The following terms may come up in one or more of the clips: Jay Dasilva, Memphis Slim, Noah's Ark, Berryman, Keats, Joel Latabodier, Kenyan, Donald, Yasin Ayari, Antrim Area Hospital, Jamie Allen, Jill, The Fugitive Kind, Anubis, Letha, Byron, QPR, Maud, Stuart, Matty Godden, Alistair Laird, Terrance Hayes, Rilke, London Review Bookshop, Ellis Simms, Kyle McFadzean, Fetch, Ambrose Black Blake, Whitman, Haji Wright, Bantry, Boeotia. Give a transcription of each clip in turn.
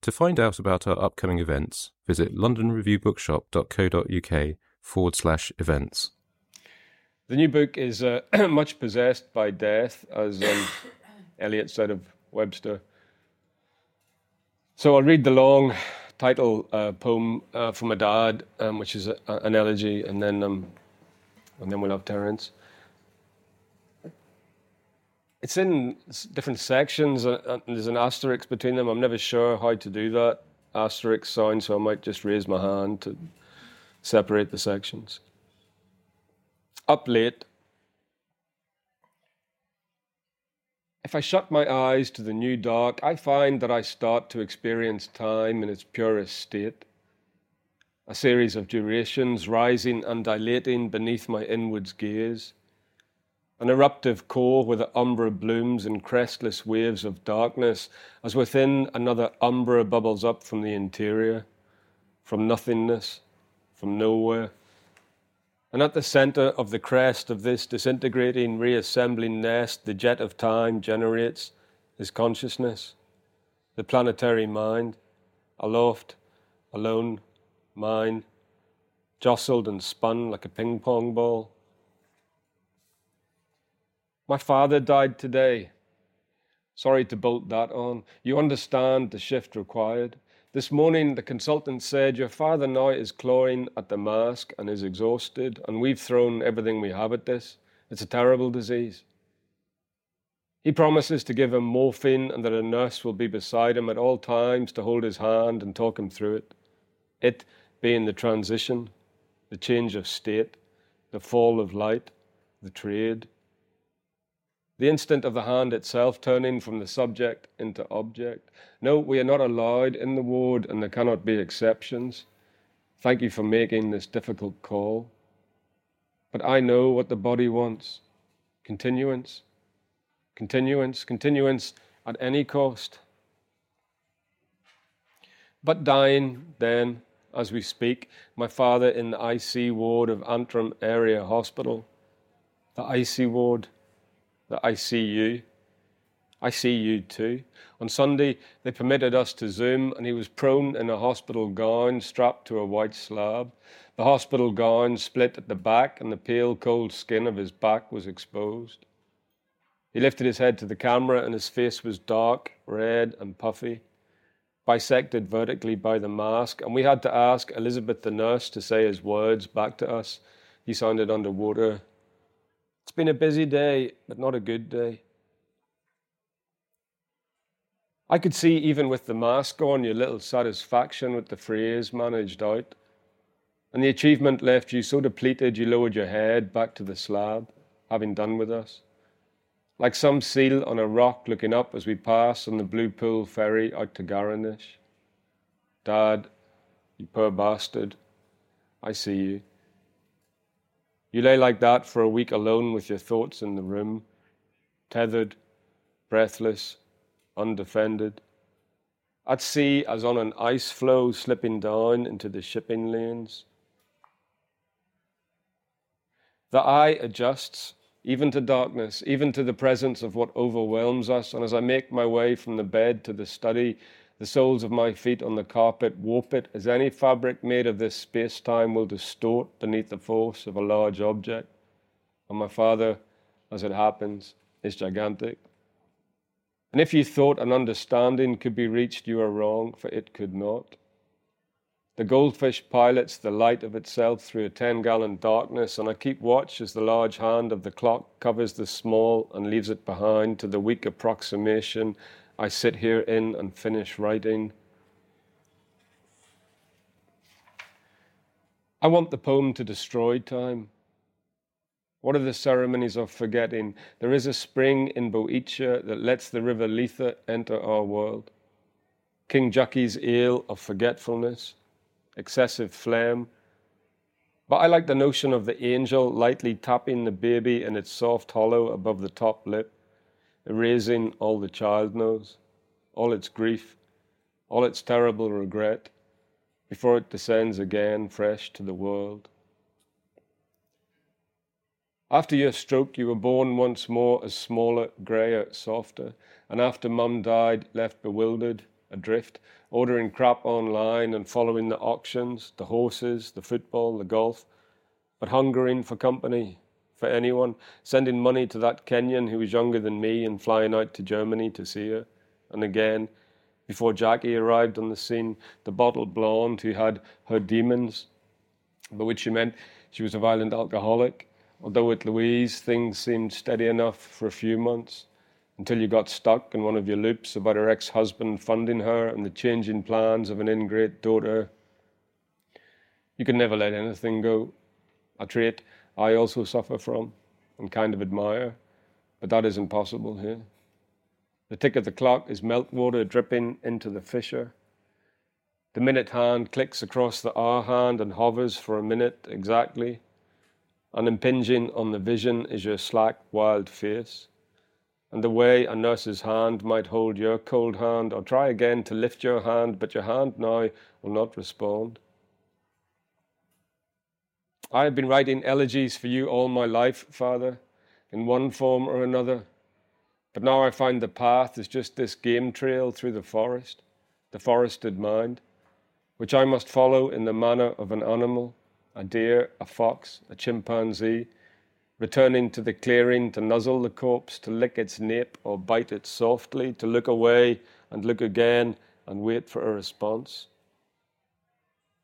To find out about our upcoming events, visit londonreviewbookshop.co.uk/events. The new book is much possessed by death, as Eliot said of Webster. So I'll read the long title poem from a dad, which is an elegy, and then we'll have Terrance. It's in different sections, and there's an asterisk between them. I'm never sure how to do that asterisk sound, so I might just raise my hand to separate the sections. Up late. If I shut my eyes to the new dark, I find that I start to experience time in its purest state, a series of durations rising and dilating beneath my inwards gaze, an eruptive core where the umbra blooms in crestless waves of darkness, as within another umbra bubbles up from the interior, from nothingness, from nowhere. And at the centre of the crest of this disintegrating, reassembling nest, the jet of time generates is consciousness, the planetary mind, aloft, alone, mine, jostled and spun like a ping-pong ball. My father died today. Sorry to bolt that on. You understand the shift required. This morning, the consultant said, your father now is clawing at the mask and is exhausted, and we've thrown everything we have at this. It's a terrible disease. He promises to give him morphine and that a nurse will be beside him at all times to hold his hand and talk him through it. It being the transition, the change of state, the fall of light, the trade. The instant of the hand itself turning from the subject into object. No, we are not allowed in the ward and there cannot be exceptions. Thank you for making this difficult call. But I know what the body wants. Continuance. Continuance. Continuance at any cost. But dying then, as we speak, my father in the IC ward of Antrim Area Hospital. The IC ward. The ICU. I see you too. On Sunday, they permitted us to Zoom, and he was prone in a hospital gown strapped to a white slab. The hospital gown split at the back, and the pale, cold skin of his back was exposed. He lifted his head to the camera, and his face was dark, red, and puffy, bisected vertically by the mask, and we had to ask Elizabeth, the nurse, to say his words back to us. He sounded underwater. It's been a busy day, but not a good day. I could see, even with the mask on, your little satisfaction with the phrase managed out, and the achievement left you so depleted you lowered your head back to the slab, having done with us, like some seal on a rock looking up as we pass on the Blue Pool ferry out to Garanish. Dad, you poor bastard, I see you. You lay like that for a week alone with your thoughts in the room, tethered, breathless, undefended, at sea as on an ice floe slipping down into the shipping lanes. The eye adjusts, even to darkness, even to the presence of what overwhelms us. And as I make my way from the bed to the study, the soles of my feet on the carpet warp it, as any fabric made of this space-time will distort beneath the force of a large object. And my father, as it happens, is gigantic. And if you thought an understanding could be reached, you are wrong, for it could not. The goldfish pilots the light of itself through a 10-gallon darkness, and I keep watch as the large hand of the clock covers the small and leaves it behind to the weak approximation I sit here in and finish writing. I want the poem to destroy time. What are the ceremonies of forgetting? There is a spring in Boeotia that lets the river Letha enter our world. King Jackie's ale of forgetfulness, excessive phlegm. But I like the notion of the angel lightly tapping the baby in its soft hollow above the top lip, erasing all the child knows, all its grief, all its terrible regret, before it descends again fresh to the world. After your stroke, you were born once more as smaller, greyer, softer, and after Mum died, left bewildered, adrift, ordering crap online and following the auctions, the horses, the football, the golf, but hungering for company, for anyone, sending money to that Kenyan who was younger than me and flying out to Germany to see her. And again, before Jackie arrived on the scene, the bottle blonde who had her demons, by which she meant she was a violent alcoholic. Although with Louise, things seemed steady enough for a few months, until you got stuck in one of your loops about her ex-husband funding her and the changing plans of an ingrate daughter. You can never let anything go, a trait I also suffer from and kind of admire, but that is impossible here. The tick of the clock is meltwater dripping into the fissure. The minute hand clicks across the hour hand and hovers for a minute exactly, and impinging on the vision is your slack, wild face. And the way a nurse's hand might hold your cold hand, or try again to lift your hand, but your hand now will not respond. I have been writing elegies for you all my life, Father, in one form or another. But now I find the path is just this game trail through the forest, the forested mind, which I must follow in the manner of an animal, a deer, a fox, a chimpanzee, returning to the clearing to nuzzle the corpse, to lick its nape or bite it softly, to look away and look again and wait for a response.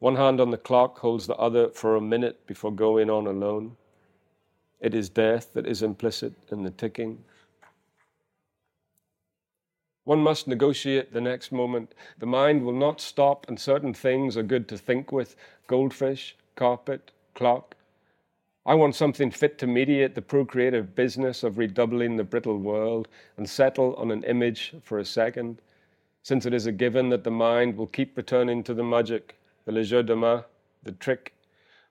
One hand on the clock holds the other for a minute before going on alone. It is death that is implicit in the ticking. One must negotiate the next moment. The mind will not stop, and certain things are good to think with, goldfish, carpet, clock. I want something fit to mediate the procreative business of redoubling the brittle world and settle on an image for a second, since it is a given that the mind will keep returning to the magic, the jeu de main, the trick,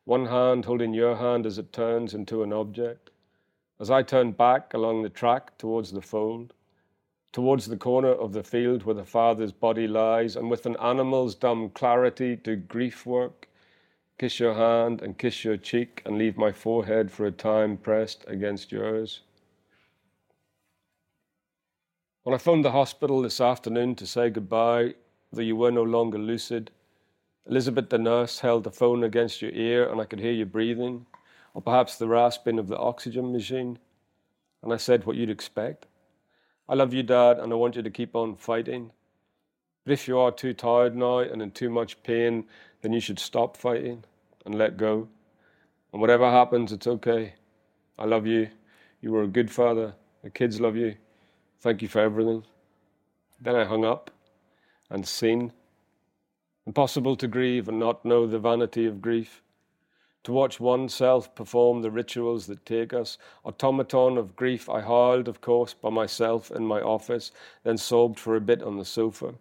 one hand holding your hand as it turns into an object. As I turn back along the track towards the fold, towards the corner of the field where the father's body lies, and with an animal's dumb clarity do grief work, kiss your hand and kiss your cheek and leave my forehead for a time pressed against yours. When I phoned the hospital this afternoon to say goodbye, though you were no longer lucid, Elizabeth the nurse held the phone against your ear and I could hear you breathing, or perhaps the rasping of the oxygen machine, and I said what you'd expect. I love you, Dad, and I want you to keep on fighting. But if you are too tired now and in too much pain, then you should stop fighting and let go. And whatever happens, it's okay. I love you. You were a good father. The kids love you. Thank you for everything. Then I hung up and seen. Impossible to grieve and not know the vanity of grief. To watch oneself perform the rituals that take us. Automaton of grief, I howled, of course, by myself in my office, then sobbed for a bit on the sofa.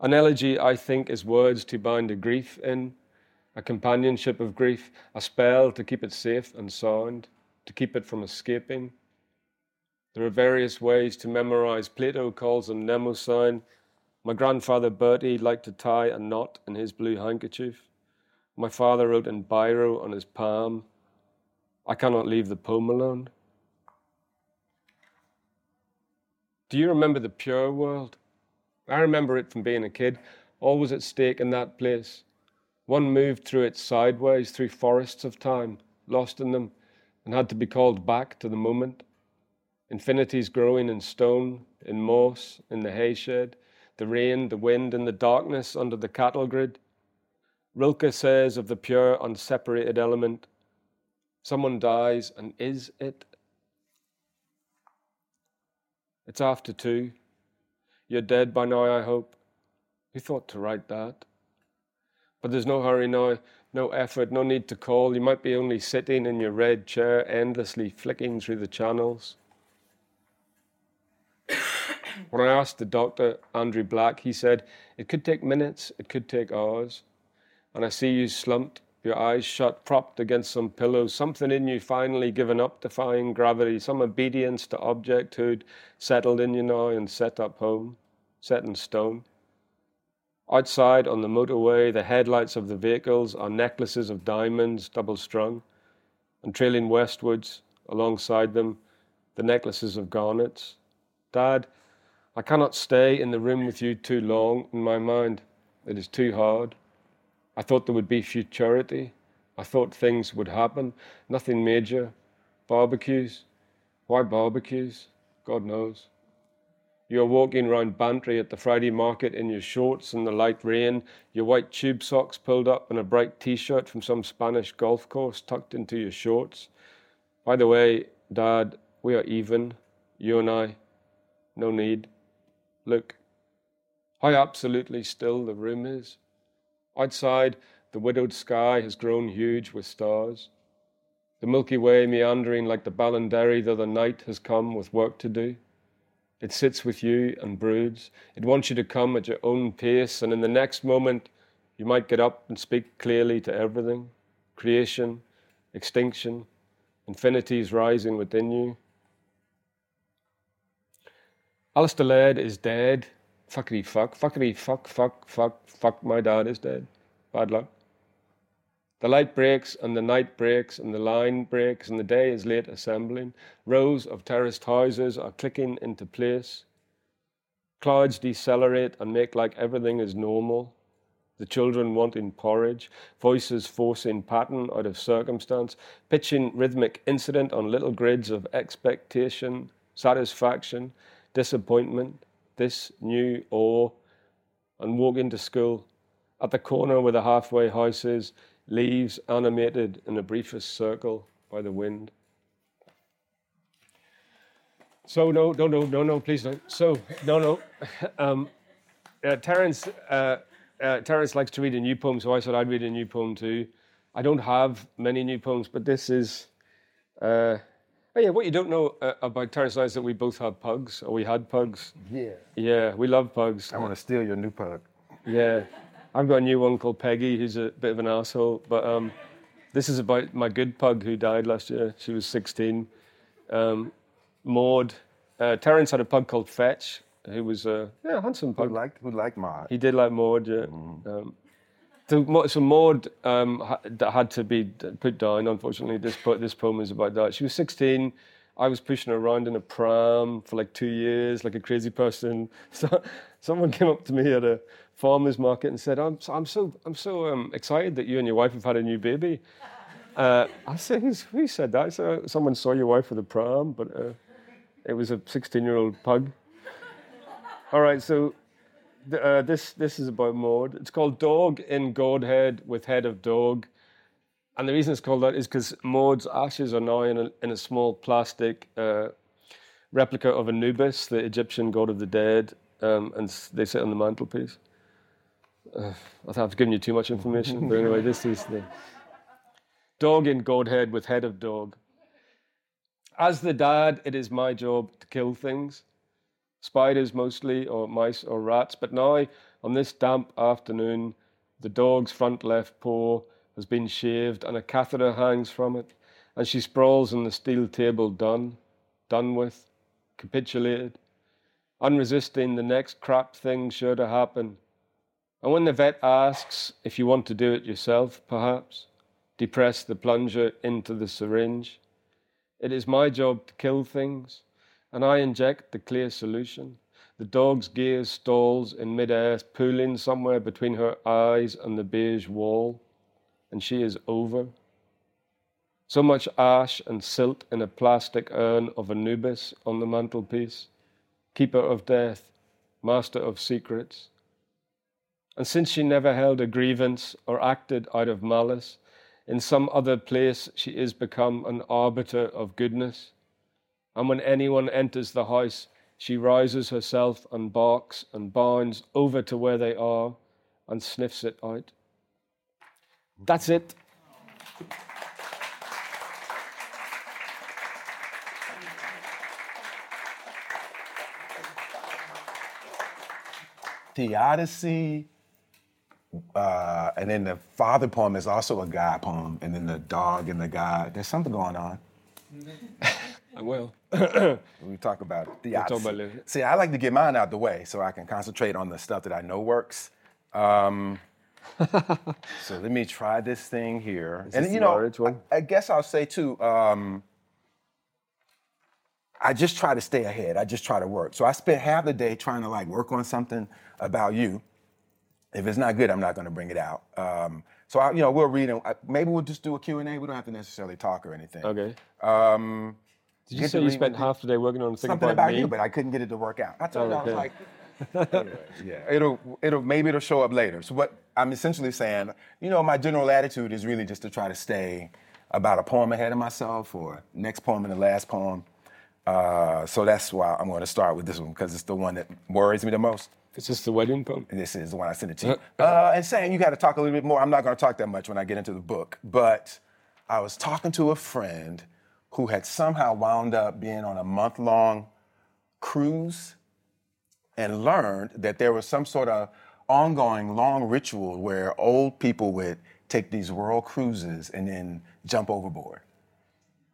An elegy, I think, is words to bind a grief in, a companionship of grief, a spell to keep it safe and sound, to keep it from escaping. There are various ways to memorize. Plato calls them Mnemosyne. My grandfather Bertie liked to tie a knot in his blue handkerchief. My father wrote in biro on his palm. I cannot leave the poem alone. Do you remember the Pure World? I remember it from being a kid. All was at stake in that place. One moved through it sideways, through forests of time, lost in them, and had to be called back to the moment. Infinities growing in stone, in moss, in the hayshade, the rain, the wind, and the darkness under the cattle grid. Rilke says of the pure, unseparated element, someone dies and is it. It's after 2. You're dead by now, I hope. Who thought to write that? But there's no hurry now, no effort, no need to call. You might be only sitting in your red chair, endlessly flicking through the channels. When I asked the doctor, Andrew Black, he said, it could take minutes, it could take hours. And I see you slumped, your eyes shut, propped against some pillow, something in you finally given up, defying gravity, some obedience to objecthood, settled in you now and set up home, set in stone. Outside on the motorway, the headlights of the vehicles are necklaces of diamonds, double-strung, and trailing westwards, alongside them, the necklaces of garnets. Dad, I cannot stay in the room with you too long. In my mind, it is too hard. I thought there would be futurity. I thought things would happen. Nothing major. Barbecues. Why barbecues? God knows. You're walking round Bantry at the Friday market in your shorts and the light rain, your white tube socks pulled up and a bright T-shirt from some Spanish golf course tucked into your shorts. By the way, Dad, we are even, you and I. No need. Look, how absolutely still the room is. Outside, the widowed sky has grown huge with stars. The Milky Way, meandering like the ballandary though the night has come with work to do. It sits with you and broods. It wants you to come at your own pace, and in the next moment, you might get up and speak clearly to everything. Creation, extinction, infinities rising within you. Alistair Laird is dead. Fuckery fuck, my dad is dead. Bad luck. The light breaks and the night breaks and the line breaks and the day is late assembling. Rows of terraced houses are clicking into place. Clouds decelerate and make like everything is normal. The children wanting porridge, voices forcing pattern out of circumstance, pitching rhythmic incident on little grids of expectation, satisfaction, disappointment, this new awe, and walking to school at the corner where the halfway house is, leaves animated in the briefest circle by the wind. So no, please don't. So Terrance likes to read a new poem, so I said I'd read a new poem too. I don't have many new poems, but this is. Oh yeah, what you don't know about Terrance is that we both have pugs, or we had pugs. Yeah. Yeah, we love pugs. I want to steal your new pug. Yeah. I've got a new one called Peggy, who's a bit of an asshole, but this is about my good pug who died last year. She was 16. Maud. Terrance had a pug called Fetch, who was a handsome pug. Who liked Maud. He did like Maud, yeah. Mm-hmm. So Maud had to be put down, unfortunately. This poem is about that. She was 16. I was pushing her around in a pram for like 2 years, like a crazy person. So someone came up to me at a farmer's market and said, I'm so excited that you and your wife have had a new baby. I said, who said that? I said, someone saw your wife with a pram, but it was a 16-year-old pug. All right, so... This is about Maud. It's called Dog in Godhead with Head of Dog. And the reason it's called that is because Maud's ashes are now in a small plastic replica of Anubis, the Egyptian god of the dead, and they sit on the mantelpiece. I think I've given you too much information, but anyway, this is the... Dog in Godhead with Head of Dog. As the dad, it is my job to kill things. Spiders mostly, or mice or rats, but now, on this damp afternoon, the dog's front left paw has been shaved and a catheter hangs from it, and she sprawls on the steel table done with, capitulated, unresisting the next crap thing sure to happen. And when the vet asks if you want to do it yourself, perhaps, depress the plunger into the syringe. It is my job to kill things. and I inject the clear solution. The dog's gear stalls in mid-air, pooling somewhere between her eyes and the beige wall, and she is over. So much ash and silt in a plastic urn of Anubis on the mantelpiece, keeper of death, master of secrets. And since she never held a grievance or acted out of malice, in some other place she is become an arbiter of goodness, and when anyone enters the house, she rises herself and barks and bounds over to where they are and sniffs it out. That's it. Theodicy, and then the father poem is also a guy poem, and then the dog and the guy. There's something going on. I will. We talk about theodicy. See, I like to get mine out the way so I can concentrate on the stuff that I know works. So let me try this thing here. And you know, I guess I'll say too, I just try to stay ahead. I just try to work. So I spent half the day trying to like work on something about you. If it's not good, I'm not going to bring it out. So I, you know, we'll read and maybe we'll just do a Q&A. We don't have to necessarily talk or anything. Okay. Did you say you spent half the day working on something about me? You, but I couldn't get it to work out. I told you, okay. I was like, anyway, yeah, it'll show up later. So what I'm essentially saying, you know, my general attitude is really just to try to stay about a poem ahead of myself or next poem and the last poem. So that's why I'm going to start with this one, because it's the one that worries me the most. Is this the wedding poem? This is the one I sent it to you. And saying you got to talk a little bit more. I'm not going to talk that much when I get into the book, but I was talking to a friend who had somehow wound up being on a month-long cruise and learned that there was some sort of ongoing long ritual where old people would take these world cruises and then jump overboard.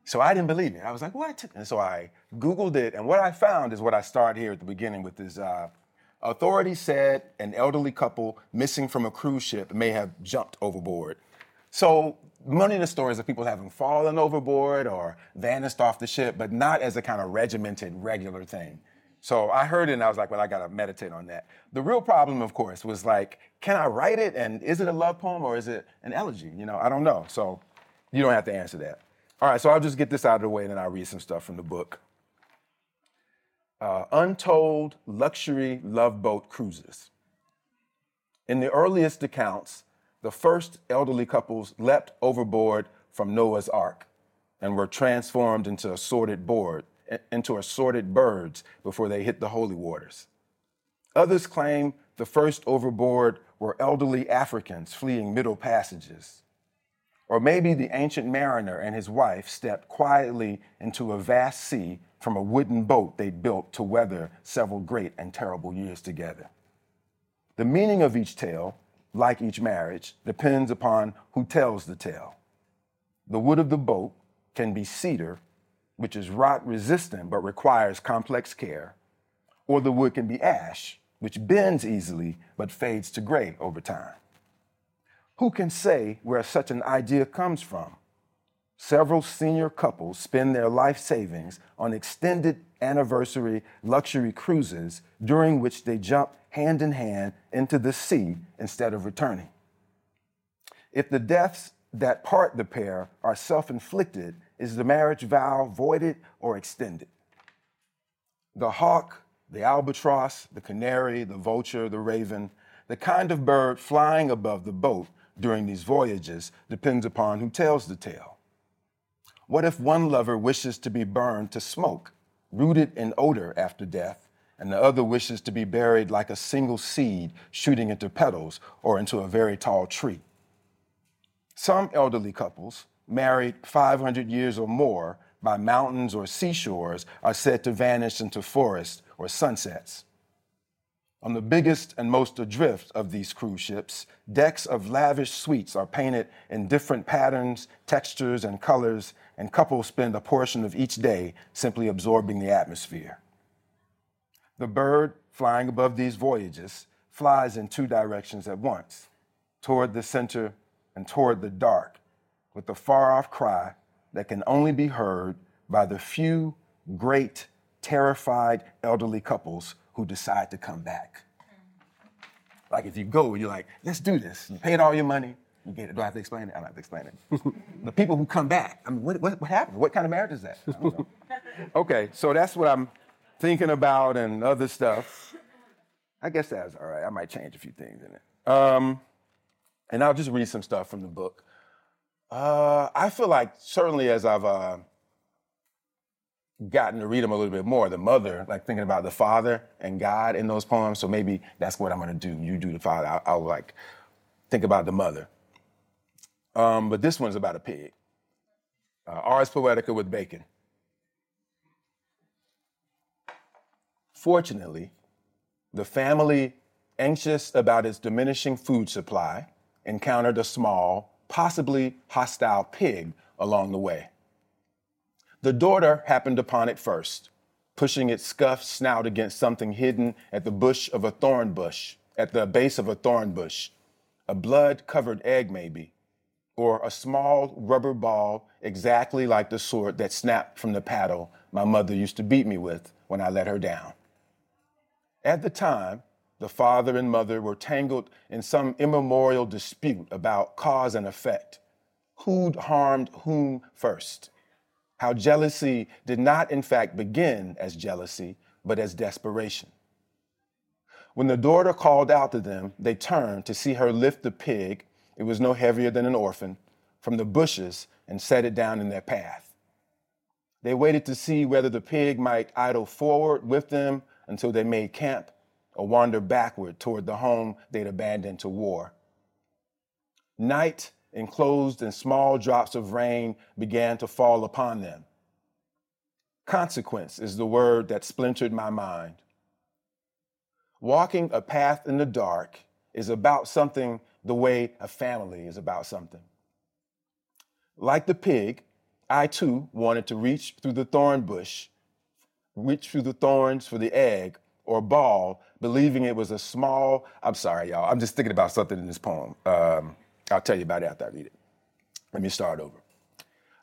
So I didn't believe it. I was like, what? And so I Googled it, and what I found is what I started here at the beginning with this. Authorities said an elderly couple missing from a cruise ship may have jumped overboard. So many of the stories of people having fallen overboard or vanished off the ship, but not as a kind of regimented, regular thing. So I heard it, and I was like, well, I got to meditate on that. The real problem, of course, was like, can I write it? And is it a love poem or is it an elegy? You know, I don't know. So you don't have to answer that. All right, so I'll just get this out of the way and then I'll read some stuff from the book. Untold luxury love boat cruises. In the earliest accounts, the first elderly couples leapt overboard from Noah's Ark and were transformed into assorted birds before they hit the holy waters. Others claim the first overboard were elderly Africans fleeing middle passages. Or maybe the ancient mariner and his wife stepped quietly into a vast sea from a wooden boat they built to weather several great and terrible years together. The meaning of each tale, like each marriage, depends upon who tells the tale. The wood of the boat can be cedar, which is rot-resistant but requires complex care, or the wood can be ash, which bends easily but fades to gray over time. Who can say where such an idea comes from? Several senior couples spend their life savings on extended anniversary luxury cruises during which they jump hand in hand into the sea instead of returning. If the deaths that part the pair are self-inflicted, is the marriage vow voided or extended? The hawk, the albatross, the canary, the vulture, the raven, the kind of bird flying above the boat during these voyages depends upon who tells the tale. What if one lover wishes to be burned to smoke, rooted in odor after death, and the other wishes to be buried like a single seed shooting into petals or into a very tall tree? Some elderly couples, married 500 years or more by mountains or seashores, are said to vanish into forests or sunsets. On the biggest and most adrift of these cruise ships, decks of lavish suites are painted in different patterns, textures, and colors, and couples spend a portion of each day simply absorbing the atmosphere. The bird flying above these voyages flies in two directions at once, toward the center and toward the dark, with a far-off cry that can only be heard by the few great terrified elderly couples who decide to come back. Like if you go and you're like, let's do this. You paid all your money. You get it. Do I have to explain it? I don't have to explain it. The people who come back, I mean, what happens? What kind of marriage is that? I don't know. Okay, so that's what I'm thinking about and other stuff. I guess that's all right. I might change a few things in it. And I'll just read some stuff from the book. I feel like certainly as I've gotten to read them a little bit more, the mother, like thinking about the father and God in those poems. So maybe that's what I'm going to do. You do the father. I'll like think about the mother. But this one's about a pig. Ars Poetica with bacon. Fortunately, the family, anxious about its diminishing food supply, encountered a small, possibly hostile pig along the way. The daughter happened upon it first, pushing its scuffed snout against something hidden at the bush of a thorn bush, at the base of a thorn bush, a blood-covered egg maybe, or a small rubber ball exactly like the sort that snapped from the paddle my mother used to beat me with when I let her down. At the time, the father and mother were tangled in some immemorial dispute about cause and effect, who'd harmed whom first, how jealousy did not in fact begin as jealousy, but as desperation. When the daughter called out to them, they turned to see her lift the pig, it was no heavier than an orphan, from the bushes and set it down in their path. They waited to see whether the pig might idle forward with them until they made camp, or wander backward toward the home they'd abandoned to war. Night, enclosed in small drops of rain, began to fall upon them. Consequence is the word that splintered my mind. Walking a path in the dark is about something the way a family is about something. Like the pig, I too wanted to reach through the thorn bush, reach through the thorns for the egg or ball, believing it was a small, I'm sorry, y'all. I'm just thinking about something in this poem. I'll tell you about it after I read it. Let me start over.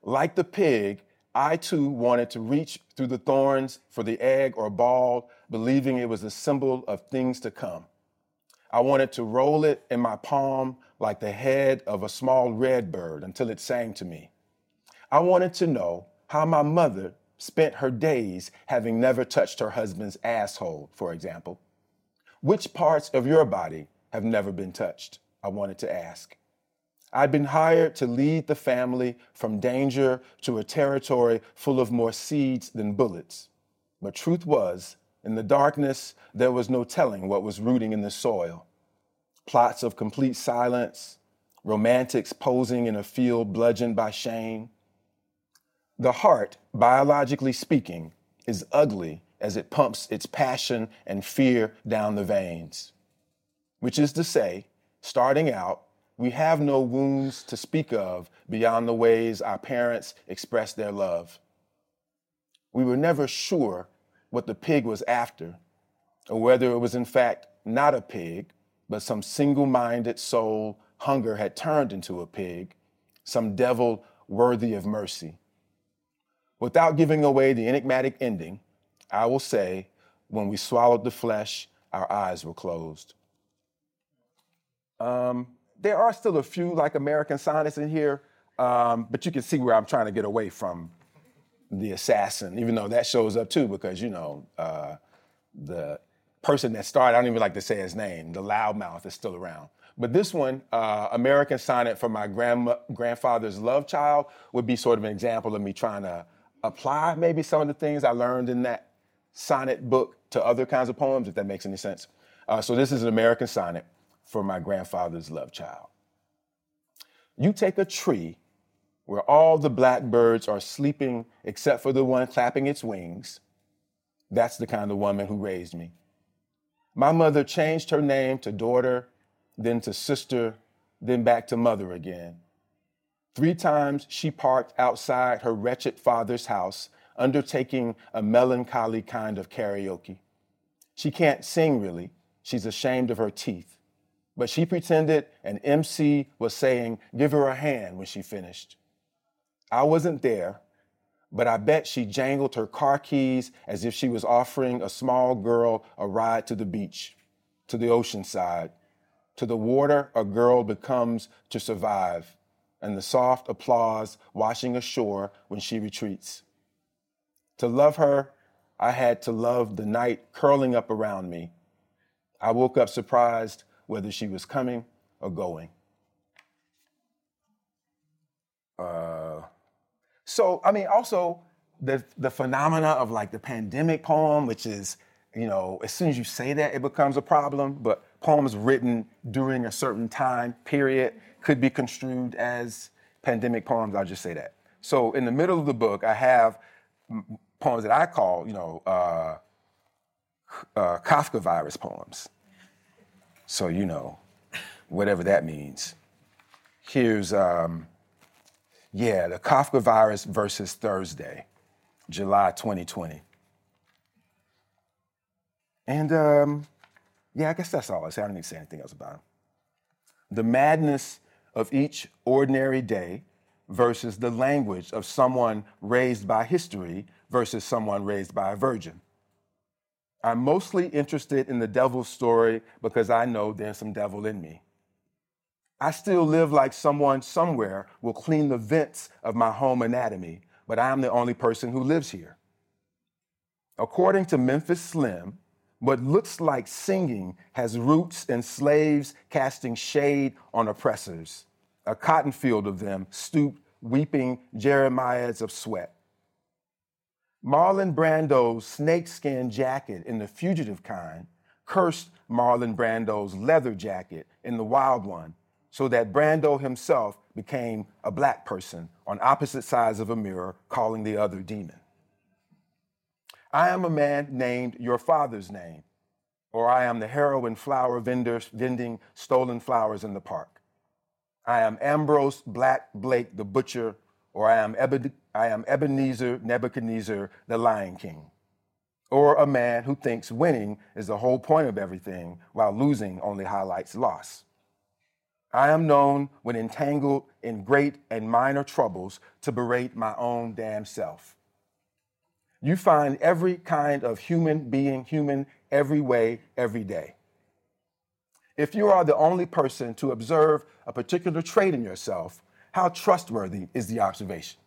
Like the pig, I too wanted to reach through the thorns for the egg or ball, believing it was a symbol of things to come. I wanted to roll it in my palm like the head of a small red bird until it sang to me. I wanted to know how my mother spent her days having never touched her husband's asshole, for example. Which parts of your body have never been touched? I wanted to ask. I'd been hired to lead the family from danger to a territory full of more seeds than bullets. But truth was, in the darkness, there was no telling what was rooting in the soil. Plots of complete silence, romantics posing in a field bludgeoned by shame. The heart, biologically speaking, is ugly as it pumps its passion and fear down the veins. Which is to say, starting out, we have no wounds to speak of beyond the ways our parents expressed their love. We were never sure what the pig was after, or whether it was in fact not a pig, but some single-minded soul hunger had turned into a pig, some devil worthy of mercy. Without giving away the enigmatic ending, I will say, when we swallowed the flesh, our eyes were closed. There are still a few like American sonnets in here, but you can see where I'm trying to get away from the assassin, even though that shows up too, because, you know, the person that started, I don't even like to say his name, the loudmouth is still around. But this one, American Sonnet for My Grandfather's Love Child, would be sort of an example of me trying to apply maybe some of the things I learned in that sonnet book to other kinds of poems, if that makes any sense. So this is an American Sonnet for My Grandfather's Love Child. You take a tree where all the blackbirds are sleeping except for the one clapping its wings. That's the kind of woman who raised me. My mother changed her name to daughter, then to sister, then back to mother again. 3 times she parked outside her wretched father's house, undertaking a melancholy kind of karaoke. She can't sing really, she's ashamed of her teeth, but she pretended an MC was saying, give her a hand when she finished. I wasn't there, but I bet she jangled her car keys as if she was offering a small girl a ride to the beach, to the ocean side, to the water a girl becomes to survive, and the soft applause washing ashore when she retreats. To love her, I had to love the night curling up around me. I woke up surprised whether she was coming or going. Also the phenomena of like the pandemic poem, which is, you know, as soon as you say that, it becomes a problem, but poems written during a certain time period could be construed as pandemic poems. I'll just say that. So in the middle of the book, I have poems that I call, Kafka virus poems. So, you know, whatever that means. Here's, the Kafka virus versus Thursday, July 2020. And, I guess that's all I say. I don't need to say anything else about him. The madness of each ordinary day versus the language of someone raised by history versus someone raised by a virgin. I'm mostly interested in the devil's story because I know there's some devil in me. I still live like someone somewhere will clean the vents of my home anatomy, but I am the only person who lives here. According to Memphis Slim, what looks like singing has roots in slaves casting shade on oppressors, a cotton field of them stooped, weeping Jeremiads of sweat. Marlon Brando's snakeskin jacket in The Fugitive Kind cursed Marlon Brando's leather jacket in The Wild One, so that Brando himself became a black person on opposite sides of a mirror calling the other demon. I am a man named your father's name, or I am the heroin flower vendor vending stolen flowers in the park. I am Ambrose Black Blake the butcher, or I am Ebenezer Nebuchadnezzar the Lion King, or a man who thinks winning is the whole point of everything while losing only highlights loss. I am known when entangled in great and minor troubles to berate my own damn self. You find every kind of human being human every way, every day. If you are the only person to observe a particular trait in yourself, how trustworthy is the observation?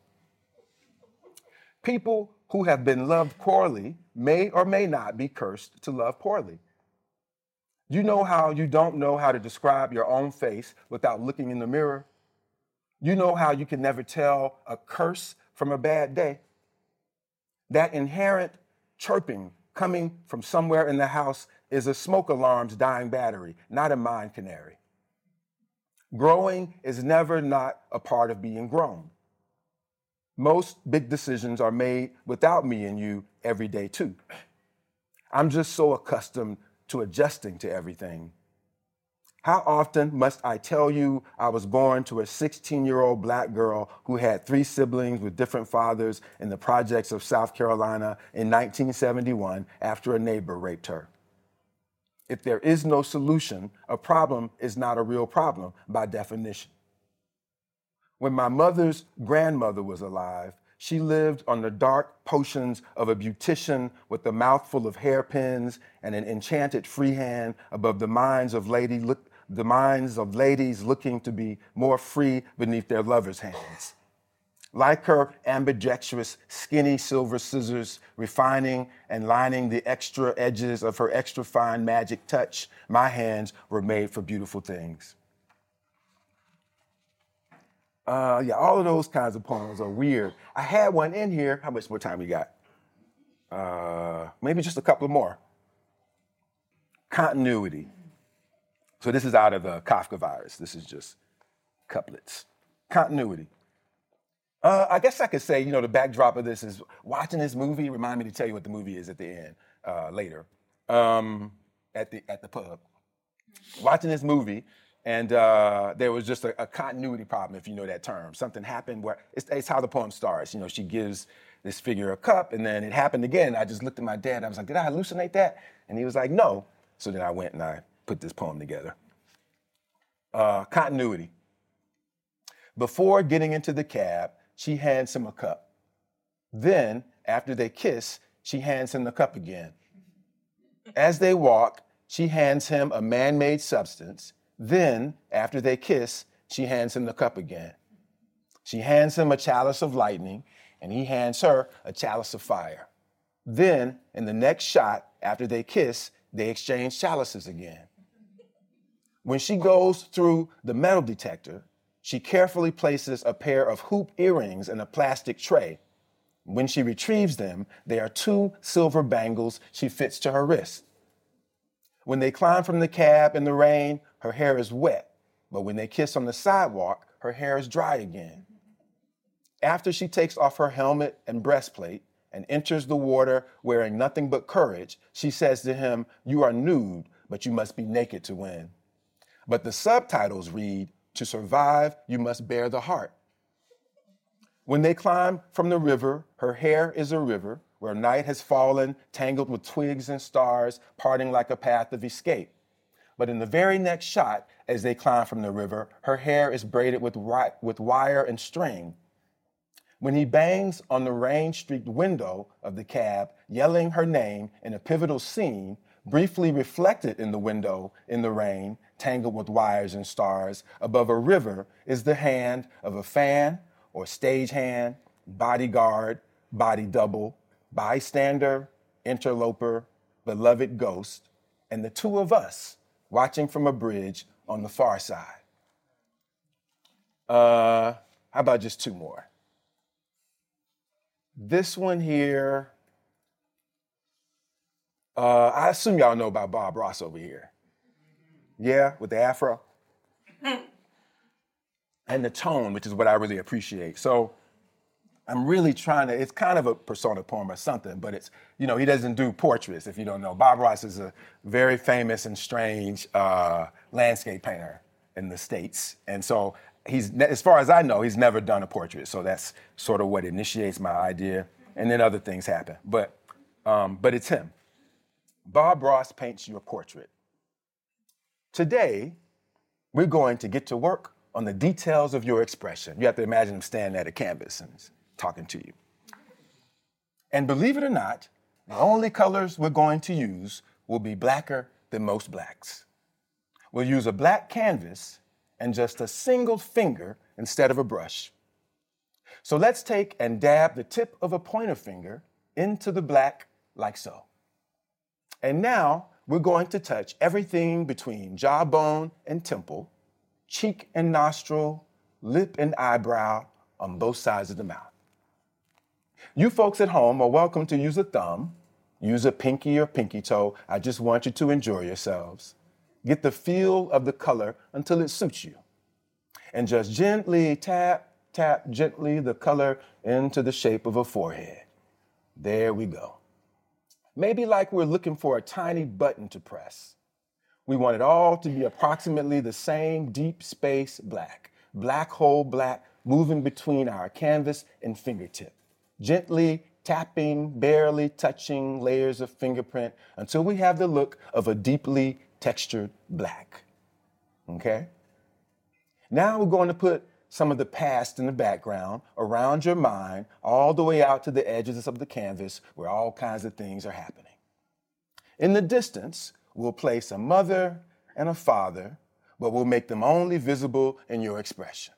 People who have been loved poorly may or may not be cursed to love poorly. You know how you don't know how to describe your own face without looking in the mirror. You know how you can never tell a curse from a bad day. That inherent chirping coming from somewhere in the house is a smoke alarm's dying battery, not a mine canary. Growing is never not a part of being grown. Most big decisions are made without me and you every day too. I'm just so accustomed to adjusting to everything. How often must I tell you I was born to a 16-year-old black girl who had three siblings with different fathers in the projects of South Carolina in 1971 after a neighbor raped her? If there is no solution, a problem is not a real problem by definition. When my mother's grandmother was alive, she lived on the dark potions of a beautician with a mouthful of hairpins and an enchanted freehand above the minds of ladies looking to be more free beneath their lovers' hands. Like her ambidextrous, skinny silver scissors refining and lining the extra edges of her extra fine magic touch, my hands were made for beautiful things. All of those kinds of poems are weird. I had one in here. How much more time we got? Maybe just a couple more. Continuity. So this is out of the Kafka virus. This is just couplets. Continuity. I guess I could say, the backdrop of this is watching this movie. Remind me to tell you what the movie is at the end, later, at the pub. Watching this movie. And there was just a continuity problem, if you know that term. Something happened where, it's how the poem starts. She gives this figure a cup, and then it happened again. I just looked at my dad, and I was like, did I hallucinate that? And he was like, no. So then I went and I put this poem together. Continuity. Before getting into the cab, she hands him a cup. Then, after they kiss, she hands him the cup again. As they walk, she hands him a man-made substance. Then, after they kiss, she hands him the cup again. She hands him a chalice of lightning, and he hands her a chalice of fire. Then, in the next shot, after they kiss, they exchange chalices again. When she goes through the metal detector, she carefully places a pair of hoop earrings in a plastic tray. When she retrieves them, they are two silver bangles she fits to her wrist. When they climb from the cab in the rain, her hair is wet, but when they kiss on the sidewalk, her hair is dry again. After she takes off her helmet and breastplate and enters the water wearing nothing but courage, she says to him, "You are nude, but you must be naked to win." But the subtitles read, "To survive, you must bear the heart." When they climb from the river, her hair is a river where night has fallen, tangled with twigs and stars, parting like a path of escape. But in the very next shot, as they climb from the river, her hair is braided with wire and string. When he bangs on the rain-streaked window of the cab, yelling her name in a pivotal scene, briefly reflected in the window in the rain, tangled with wires and stars, above a river is the hand of a fan, or stagehand, bodyguard, body double, bystander, interloper, beloved ghost, and the two of us watching from a bridge on the far side. How about just two more? This one here, I assume y'all know about Bob Ross over here. Yeah, with the afro. And the tone, which is what I really appreciate. So I'm really trying to, it's kind of a persona poem or something, but it's, you know, he doesn't do portraits, if you don't know. Bob Ross is a very famous and strange landscape painter in the States. And so he's, as far as I know, he's never done a portrait. So that's sort of what initiates my idea. And then other things happen, but it's him. Bob Ross paints your portrait. Today, we're going to get to work on the details of your expression. You have to imagine him standing at a canvas and talking to you. And believe it or not, the only colors we're going to use will be blacker than most blacks. We'll use a black canvas and just a single finger instead of a brush. So let's take and dab the tip of a pointer finger into the black like so. And now we're going to touch everything between jawbone and temple, cheek and nostril, lip and eyebrow on both sides of the mouth. You folks at home are welcome to use a thumb, use a pinky or pinky toe. I just want you to enjoy yourselves. Get the feel of the color until it suits you. And just gently tap, tap gently the color into the shape of a forehead. There we go. Maybe like we're looking for a tiny button to press. We want it all to be approximately the same deep space black, black hole black, moving between our canvas and fingertip, gently tapping, barely touching layers of fingerprint until we have the look of a deeply textured black, okay? Now we're going to put some of the past in the background, around your mind, all the way out to the edges of the canvas where all kinds of things are happening. In the distance, we'll place a mother and a father, but we'll make them only visible in your expression.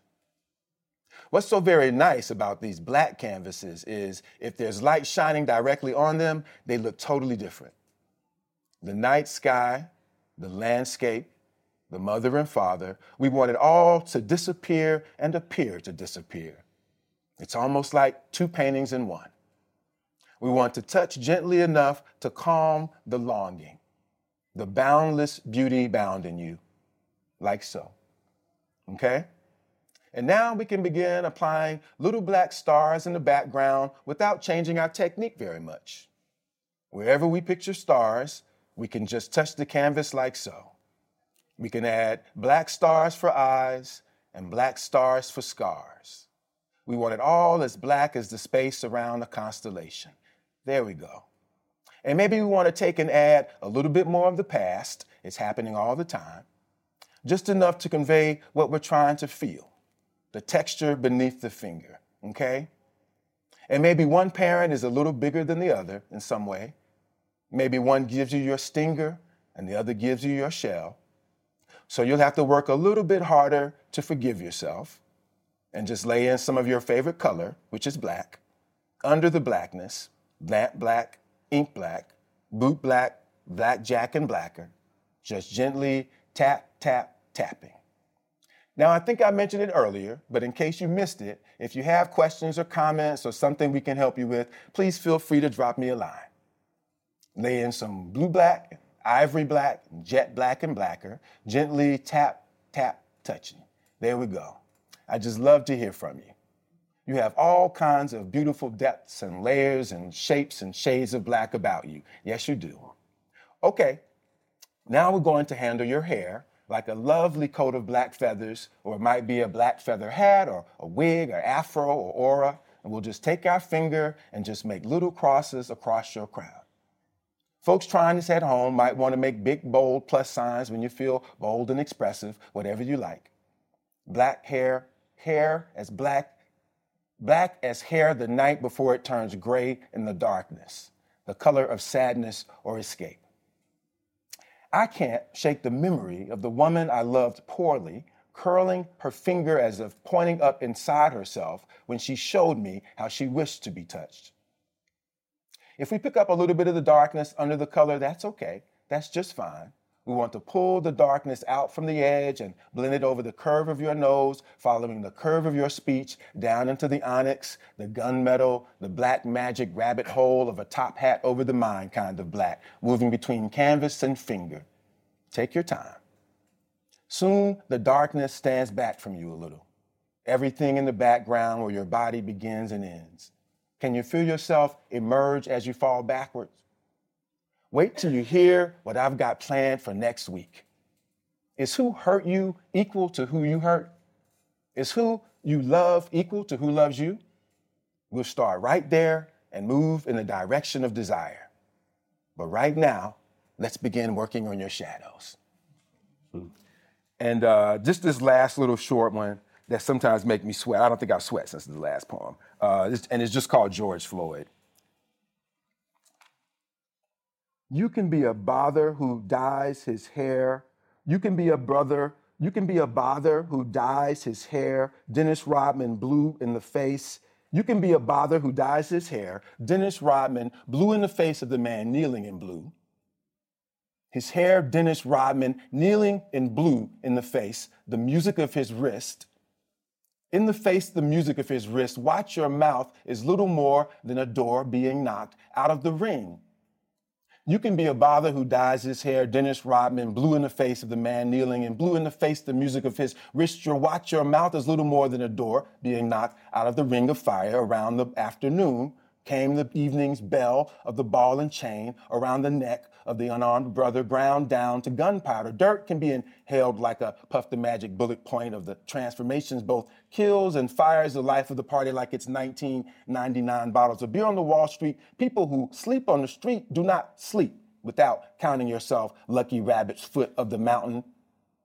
What's so very nice about these black canvases is if there's light shining directly on them, they look totally different. The night sky, the landscape, the mother and father, we want it all to disappear and appear to disappear. It's almost like two paintings in one. We want to touch gently enough to calm the longing, the boundless beauty bound in you, like so, okay? And now we can begin applying little black stars in the background without changing our technique very much. Wherever we picture stars, we can just touch the canvas like so. We can add black stars for eyes and black stars for scars. We want it all as black as the space around the constellation. There we go. And maybe we want to take and add a little bit more of the past. It's happening all the time. Just enough to convey what we're trying to feel, the texture beneath the finger, okay? And maybe one parent is a little bigger than the other in some way. Maybe one gives you your stinger and the other gives you your shell. So you'll have to work a little bit harder to forgive yourself and just lay in some of your favorite color, which is black, under the blackness, lamp black, ink black, boot black, blackjack and blacker, just gently tap, tap, tapping. Now, I think I mentioned it earlier, but in case you missed it, if you have questions or comments or something we can help you with, please feel free to drop me a line. Lay in some blue black, ivory black, jet black and blacker, gently tap, tap, touching. There we go. I just love to hear from you. You have all kinds of beautiful depths and layers and shapes and shades of black about you. Yes, you do. Okay, now we're going to handle your hair like a lovely coat of black feathers, or it might be a black feather hat or a wig or afro or aura, and we'll just take our finger and just make little crosses across your crown. Folks trying this at home might want to make big, bold plus signs when you feel bold and expressive, whatever you like. Black hair, hair as black, black as hair the night before it turns gray in the darkness, the color of sadness or escape. I can't shake the memory of the woman I loved poorly, curling her finger as if pointing up inside herself when she showed me how she wished to be touched. If we pick up a little bit of the darkness under the color, that's okay. That's just fine. We want to pull the darkness out from the edge and blend it over the curve of your nose, following the curve of your speech down into the onyx, the gunmetal, the black magic rabbit hole of a top hat over the mind kind of black, moving between canvas and finger. Take your time. Soon the darkness stands back from you a little. Everything in the background where your body begins and ends. Can you feel yourself emerge as you fall backwards? Wait till you hear what I've got planned for next week. Is who hurt you equal to who you hurt? Is who you love equal to who loves you? We'll start right there and move in the direction of desire. But right now, let's begin working on your shadows. And just this last little short one, that sometimes make me sweat. I don't think I've sweat since the last poem. And it's just called George Floyd. You can be a bother who dyes his hair. You can be a brother. You can be a bother who dyes his hair. Dennis Rodman blue in the face. You can be a bother who dyes his hair. Dennis Rodman blue in the face of the man kneeling in blue. His hair, Dennis Rodman kneeling in blue in the face, the music of his wrist. In the face, the music of his wrist, watch your mouth is little more than a door being knocked out of the ring. You can be a bother who dyes his hair, Dennis Rodman, blue in the face of the man kneeling, and blue in the face, the music of his wrist, your watch your mouth is little more than a door being knocked out of the ring of fire. Around the afternoon came the evening's bell of the ball and chain around the neck of the unarmed brother, ground down to gunpowder. Dirt can be inhaled like a puff the magic bullet point of the transformations, both kills and fires the life of the party like it's 1999 bottles of beer on the Wall Street. People who sleep on the street do not sleep without counting yourself lucky rabbit's foot of the mountain.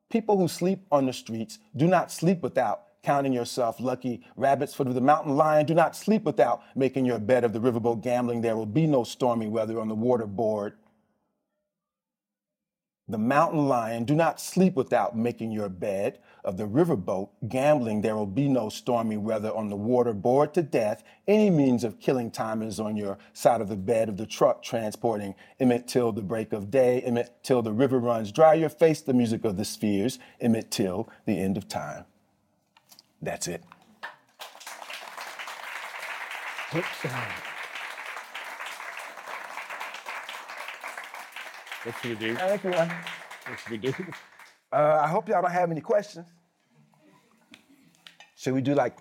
People who sleep on the streets do not sleep without counting yourself lucky rabbit's foot of the mountain lion. Do not sleep without making your bed of the riverboat gambling. There will be no stormy weather on the waterboard. The mountain lion, do not sleep without making your bed of the riverboat gambling. There will be no stormy weather on the water, bored to death. Any means of killing time is on your side of the bed of the truck transporting Emmett Till, the break of day. Emmett Till, the river runs dry. Your face, the music of the spheres. Emmett Till, the end of time. That's it. Yes, you do. Thank you. Yes, you do. I hope y'all don't have any questions. Should we do like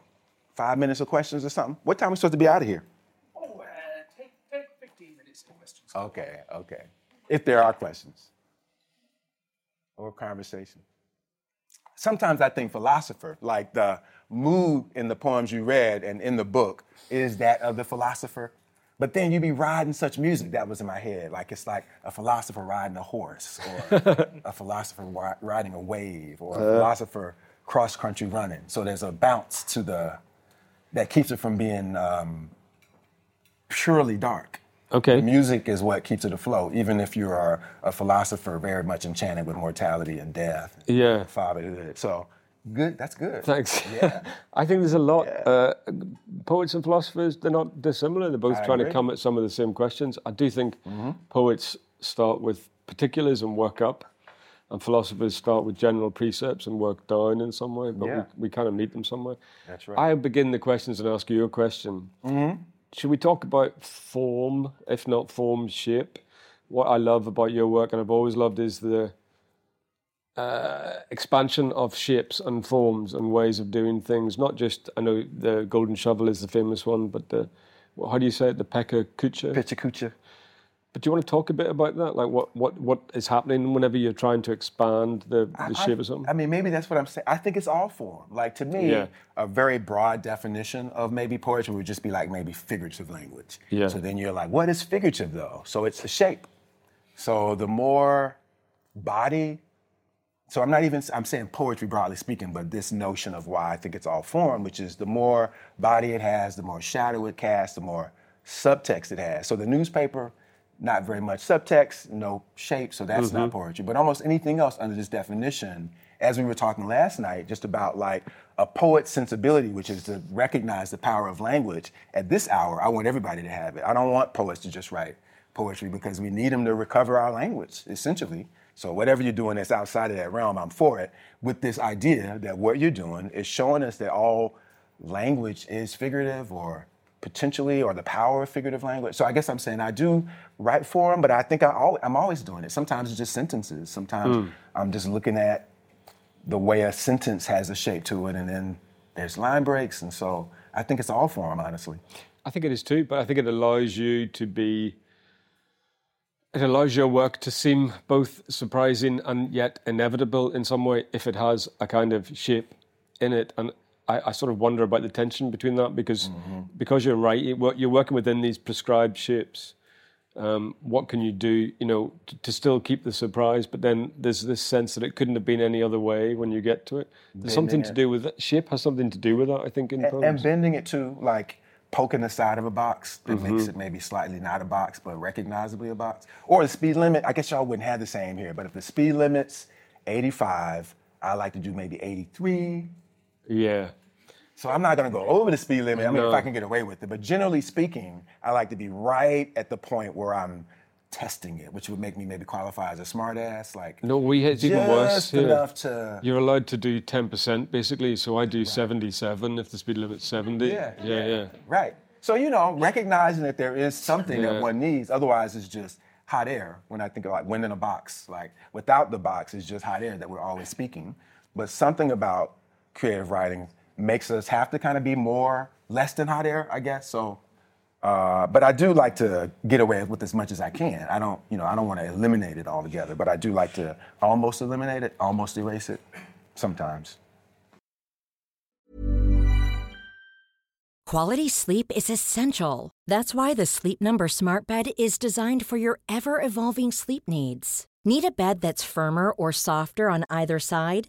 5 minutes of questions or something? What time are we supposed to be out of here? Oh, take 15 minutes of questions. Okay. If there are questions or conversation. Sometimes I think philosopher, like the mood in the poems you read and in the book is that of the philosopher. But then you be riding such music that was in my head. Like it's like a philosopher riding a horse, or a philosopher riding a wave, or a philosopher cross-country running. So there's a bounce to that keeps it from being purely dark. Okay. The music is what keeps it afloat, even if you are a philosopher very much enchanted with mortality and death. Yeah. Fatherhood. So, good. That's good. Thanks. Yeah. I think there's a lot. Yeah. Poets and philosophers, they're not dissimilar. They're both trying to come at some of the same questions. I do think poets start with particulars and work up, and philosophers start with general precepts and work down in some way, but we kind of meet them somewhere. That's right. I begin the questions and ask you a question. Mm-hmm. Should we talk about form, if not form, shape? What I love about your work, and I've always loved, is the expansion of shapes and forms and ways of doing things. Not just, I know the golden shovel is the famous one, but the, how do you say it, the Pekakucha? But do you want to talk a bit about that? Like what is happening whenever you're trying to expand the shape of something? I mean, maybe that's what I'm saying. I think it's all form. Like, to me, a very broad definition of maybe poetry would just be like maybe figurative language. Yeah. So then you're like, what is figurative, though? So it's the shape. So the more body... So I'm not even... I'm saying poetry, broadly speaking, but this notion of why I think it's all form, which is the more body it has, the more shadow it casts, the more subtext it has. So the newspaper... Not very much subtext, no shape, so that's not poetry. But almost anything else under this definition, as we were talking last night, just about like a poet's sensibility, which is to recognize the power of language. At this hour, I want everybody to have it. I don't want poets to just write poetry because we need them to recover our language, essentially. So whatever you're doing that's outside of that realm, I'm for it, with this idea that what you're doing is showing us that all language is figurative or potentially, or the power of figurative language. So I guess I'm saying I do write form, but I think I'm always doing it. Sometimes it's just sentences. Sometimes I'm just looking at the way a sentence has a shape to it, and then there's line breaks. And so I think it's all form, honestly. I think it is too, but I think it allows you to be... It allows your work to seem both surprising and yet inevitable in some way if it has a kind of shape in it. And I sort of wonder about the tension between that because you're right, you're working within these prescribed shapes. What can you do, to still keep the surprise? But then there's this sense that it couldn't have been any other way when you get to it. There's something to do with that. Shape has something to do with that, I think, in poems. And bending it to, like, poking the side of a box that makes it maybe slightly not a box, but recognizably a box. Or the speed limit. I guess y'all wouldn't have the same here, but if the speed limit's 85, I like to do maybe 83. Yeah. So I'm not going to go over the speed limit. I mean, if I can get away with it. But generally speaking, I like to be right at the point where I'm testing it, which would make me maybe qualify as a smartass. Like, no, it's even worse. Just enough to... You're allowed to do 10%, basically. So I do 77 if the speed limit's 70. Yeah. Right. So, recognizing that there is something that one needs. Otherwise, it's just hot air. When I think of, like, wind in a box. Like, without the box, it's just hot air that we're always speaking. But something about creative writing makes us have to kind of be less than hot air, I guess. So, but I do like to get away with as much as I can. I don't, I don't want to eliminate it altogether, but I do like to almost eliminate it, almost erase it sometimes. Quality sleep is essential. That's why the Sleep Number Smart Bed is designed for your ever-evolving sleep needs. Need a bed that's firmer or softer on either side?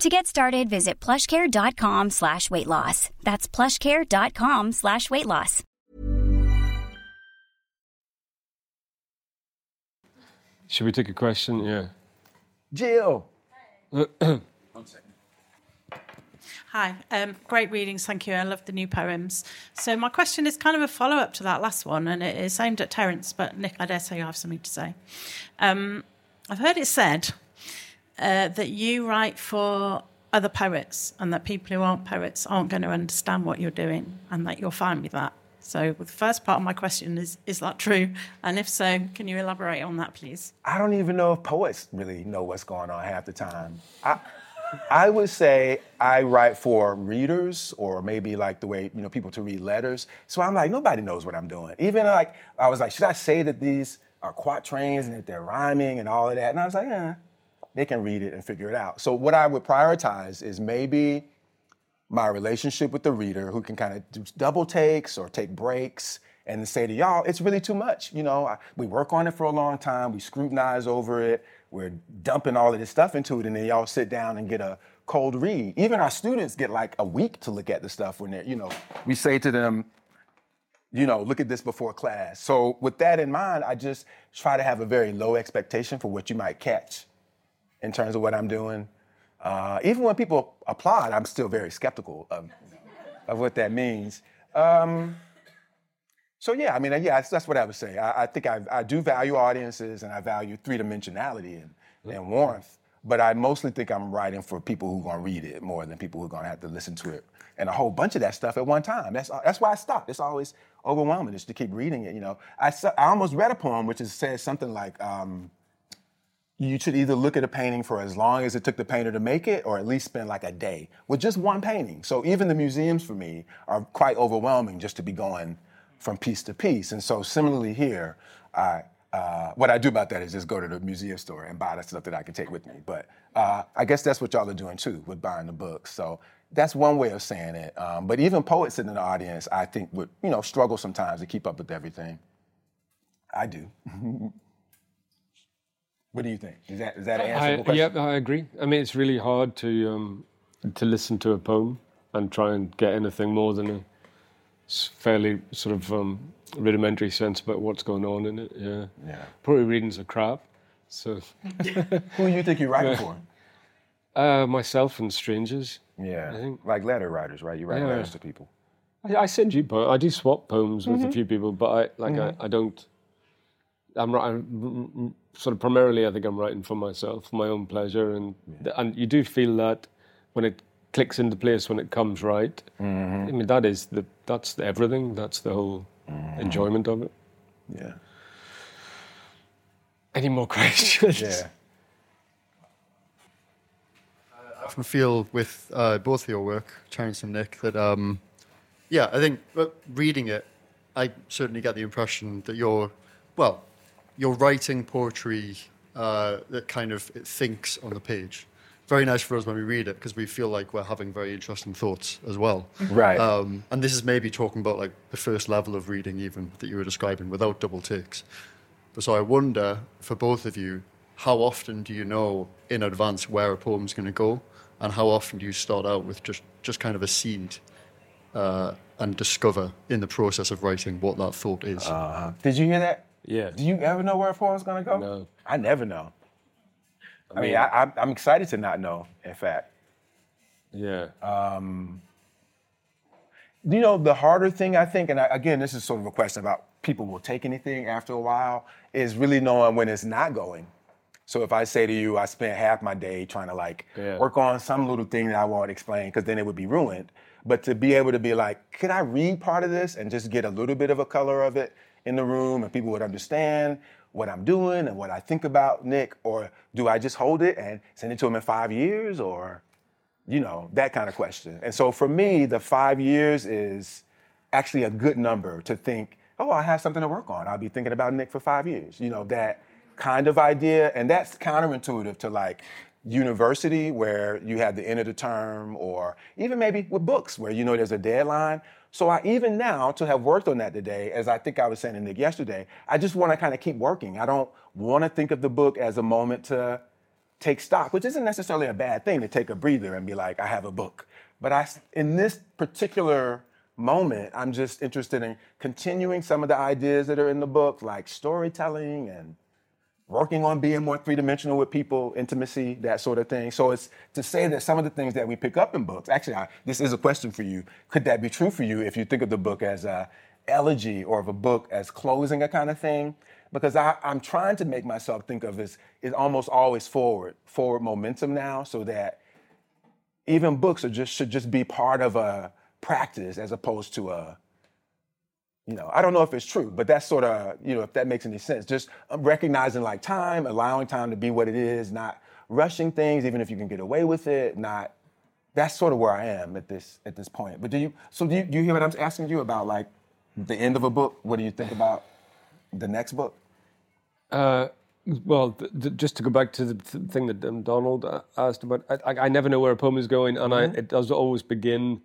To get started, visit plushcare.com/weight-loss. That's plushcare.com/weight-loss. Should we take a question? Yeah. Jill. One second. Hi. Great readings. Thank you. I love the new poems. So my question is kind of a follow-up to that last one, and it is aimed at Terrance, but Nick, I dare say you have something to say. I've heard it said that you write for other poets and that people who aren't poets aren't going to understand what you're doing and that you're fine with that. So the first part of my question is that true? And if so, can you elaborate on that, please? I don't even know if poets really know what's going on half the time. I would say I write for readers, or maybe like the way, you know, people to read letters. So I'm like, nobody knows what I'm doing. Even like, I was like, should I say that these are quatrains and that they're rhyming and all of that? And I was like, they can read it and figure it out. So what I would prioritize is maybe my relationship with the reader, who can kind of do double takes or take breaks and say to y'all, it's really too much. You know, we work on it for a long time. We scrutinize over it. We're dumping all of this stuff into it, and then y'all sit down and get a cold read. Even our students get like a week to look at the stuff when they're, you know, we say to them, you know, look at this before class. So with that in mind, I just try to have a very low expectation for what you might catch in terms of what I'm doing. Even when people applaud, I'm still very skeptical of what that means. So yeah, I mean, yeah, that's what I would say. I think I do value audiences, and I value three-dimensionality and warmth, but I mostly think I'm writing for people who are gonna read it more than people who are gonna have to listen to it. And a whole bunch of that stuff at one time. That's why I stopped. It's always overwhelming just to keep reading it, you know. I almost read a poem which says something like, you should either look at a painting for as long as it took the painter to make it, or at least spend like a day with just one painting. So even the museums for me are quite overwhelming just to be going from piece to piece. And so similarly here, what I do about that is just go to the museum store and buy the stuff that I can take with me. But I guess that's what y'all are doing too, with buying the books. So that's one way of saying it. But even poets in the audience, I think, would, you know, struggle sometimes to keep up with everything. I do. What do you think? Is that an answerable question? Yeah, I agree. I mean, it's really hard to listen to a poem and try and get anything more than a fairly sort of rudimentary sense about what's going on in it. Yeah. Probably readings are crap. So. Who do you think you're writing for? Myself and strangers. Yeah. I think. Like letter writers, right? You write letters to people. I send you poems. I do swap poems with a few people, but I don't. I'm sort of primarily, I think I'm writing for myself, for my own pleasure, and you do feel that when it clicks into place, when it comes right. Mm-hmm. I mean, that's everything. That's the whole enjoyment of it. Yeah. Any more questions? Yeah. I often feel with both your work, Terrance and Nick, that I think reading it, I certainly get the impression that you're writing poetry that kind of it thinks on the page. Very nice for us when we read it, because we feel like we're having very interesting thoughts as well. Right. And this is maybe talking about like the first level of reading even that you were describing without double takes. But so I wonder, for both of you, how often do you know in advance where a poem's going to go, and how often do you start out with just kind of a seed and discover in the process of writing what that thought is? Did you hear that? Yeah. Do you ever know where a poem's going to go? No. I never know. I mean I'm excited to not know, in fact. Yeah. You know, the harder thing, I think, and again, this is sort of a question about people will take anything after a while, is really knowing when it's not going. So if I say to you, I spent half my day trying to work on some little thing that I won't explain, because then it would be ruined. But to be able to be like, could I read part of this and just get a little bit of a color of it in the room, and people would understand what I'm doing and what I think about Nick, or do I just hold it and send it to him in 5 years, or, you know, that kind of question. And so for me, the 5 years is actually a good number to think, oh, I have something to work on. I'll be thinking about Nick for 5 years, you know, that kind of idea. And that's counterintuitive to like university, where you have the end of the term, or even maybe with books where, you know, there's a deadline. So even now, to have worked on that today, as I think I was saying to Nick yesterday, I just want to kind of keep working. I don't want to think of the book as a moment to take stock, which isn't necessarily a bad thing, to take a breather and be like, I have a book. But in this particular moment, I'm just interested in continuing some of the ideas that are in the book, like storytelling and working on being more three-dimensional with people, intimacy, that sort of thing. So it's to say that some of the things that we pick up in books, actually, this is a question for you. Could that be true for you if you think of the book as elegy or of a book as closing a kind of thing, because I'm trying to make myself think of this is almost always forward momentum now, so that even books are should just be part of a practice as opposed to a, I don't know if it's true, but that's sort of, if that makes any sense, just recognizing like time, allowing time to be what it is, not rushing things, even if you can get away with it, not, that's sort of where I am at this point. But do you hear what I'm asking you about, like the end of a book? What do you think about the next book? Well, just to go back to the thing that Donald asked about, I never know where a poem is going, and it does always begin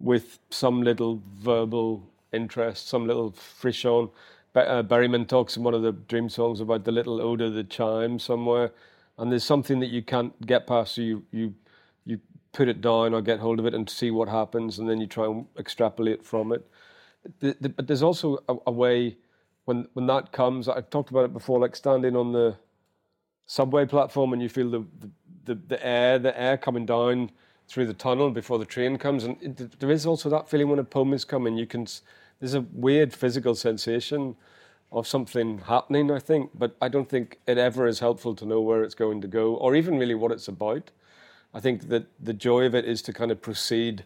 with some little verbal interest, some little frisson. Berryman talks in one of the dream songs about the little odour, the chime somewhere, and there's something that you can't get past, so you put it down or get hold of it and see what happens, and then you try and extrapolate from it. But there's also a way... When that comes, I've talked about it before, like standing on the subway platform and you feel the air coming down through the tunnel before the train comes, and there is also that feeling when a poem is coming. There's a weird physical sensation of something happening, I think, but I don't think it ever is helpful to know where it's going to go or even really what it's about. I think that the joy of it is to kind of proceed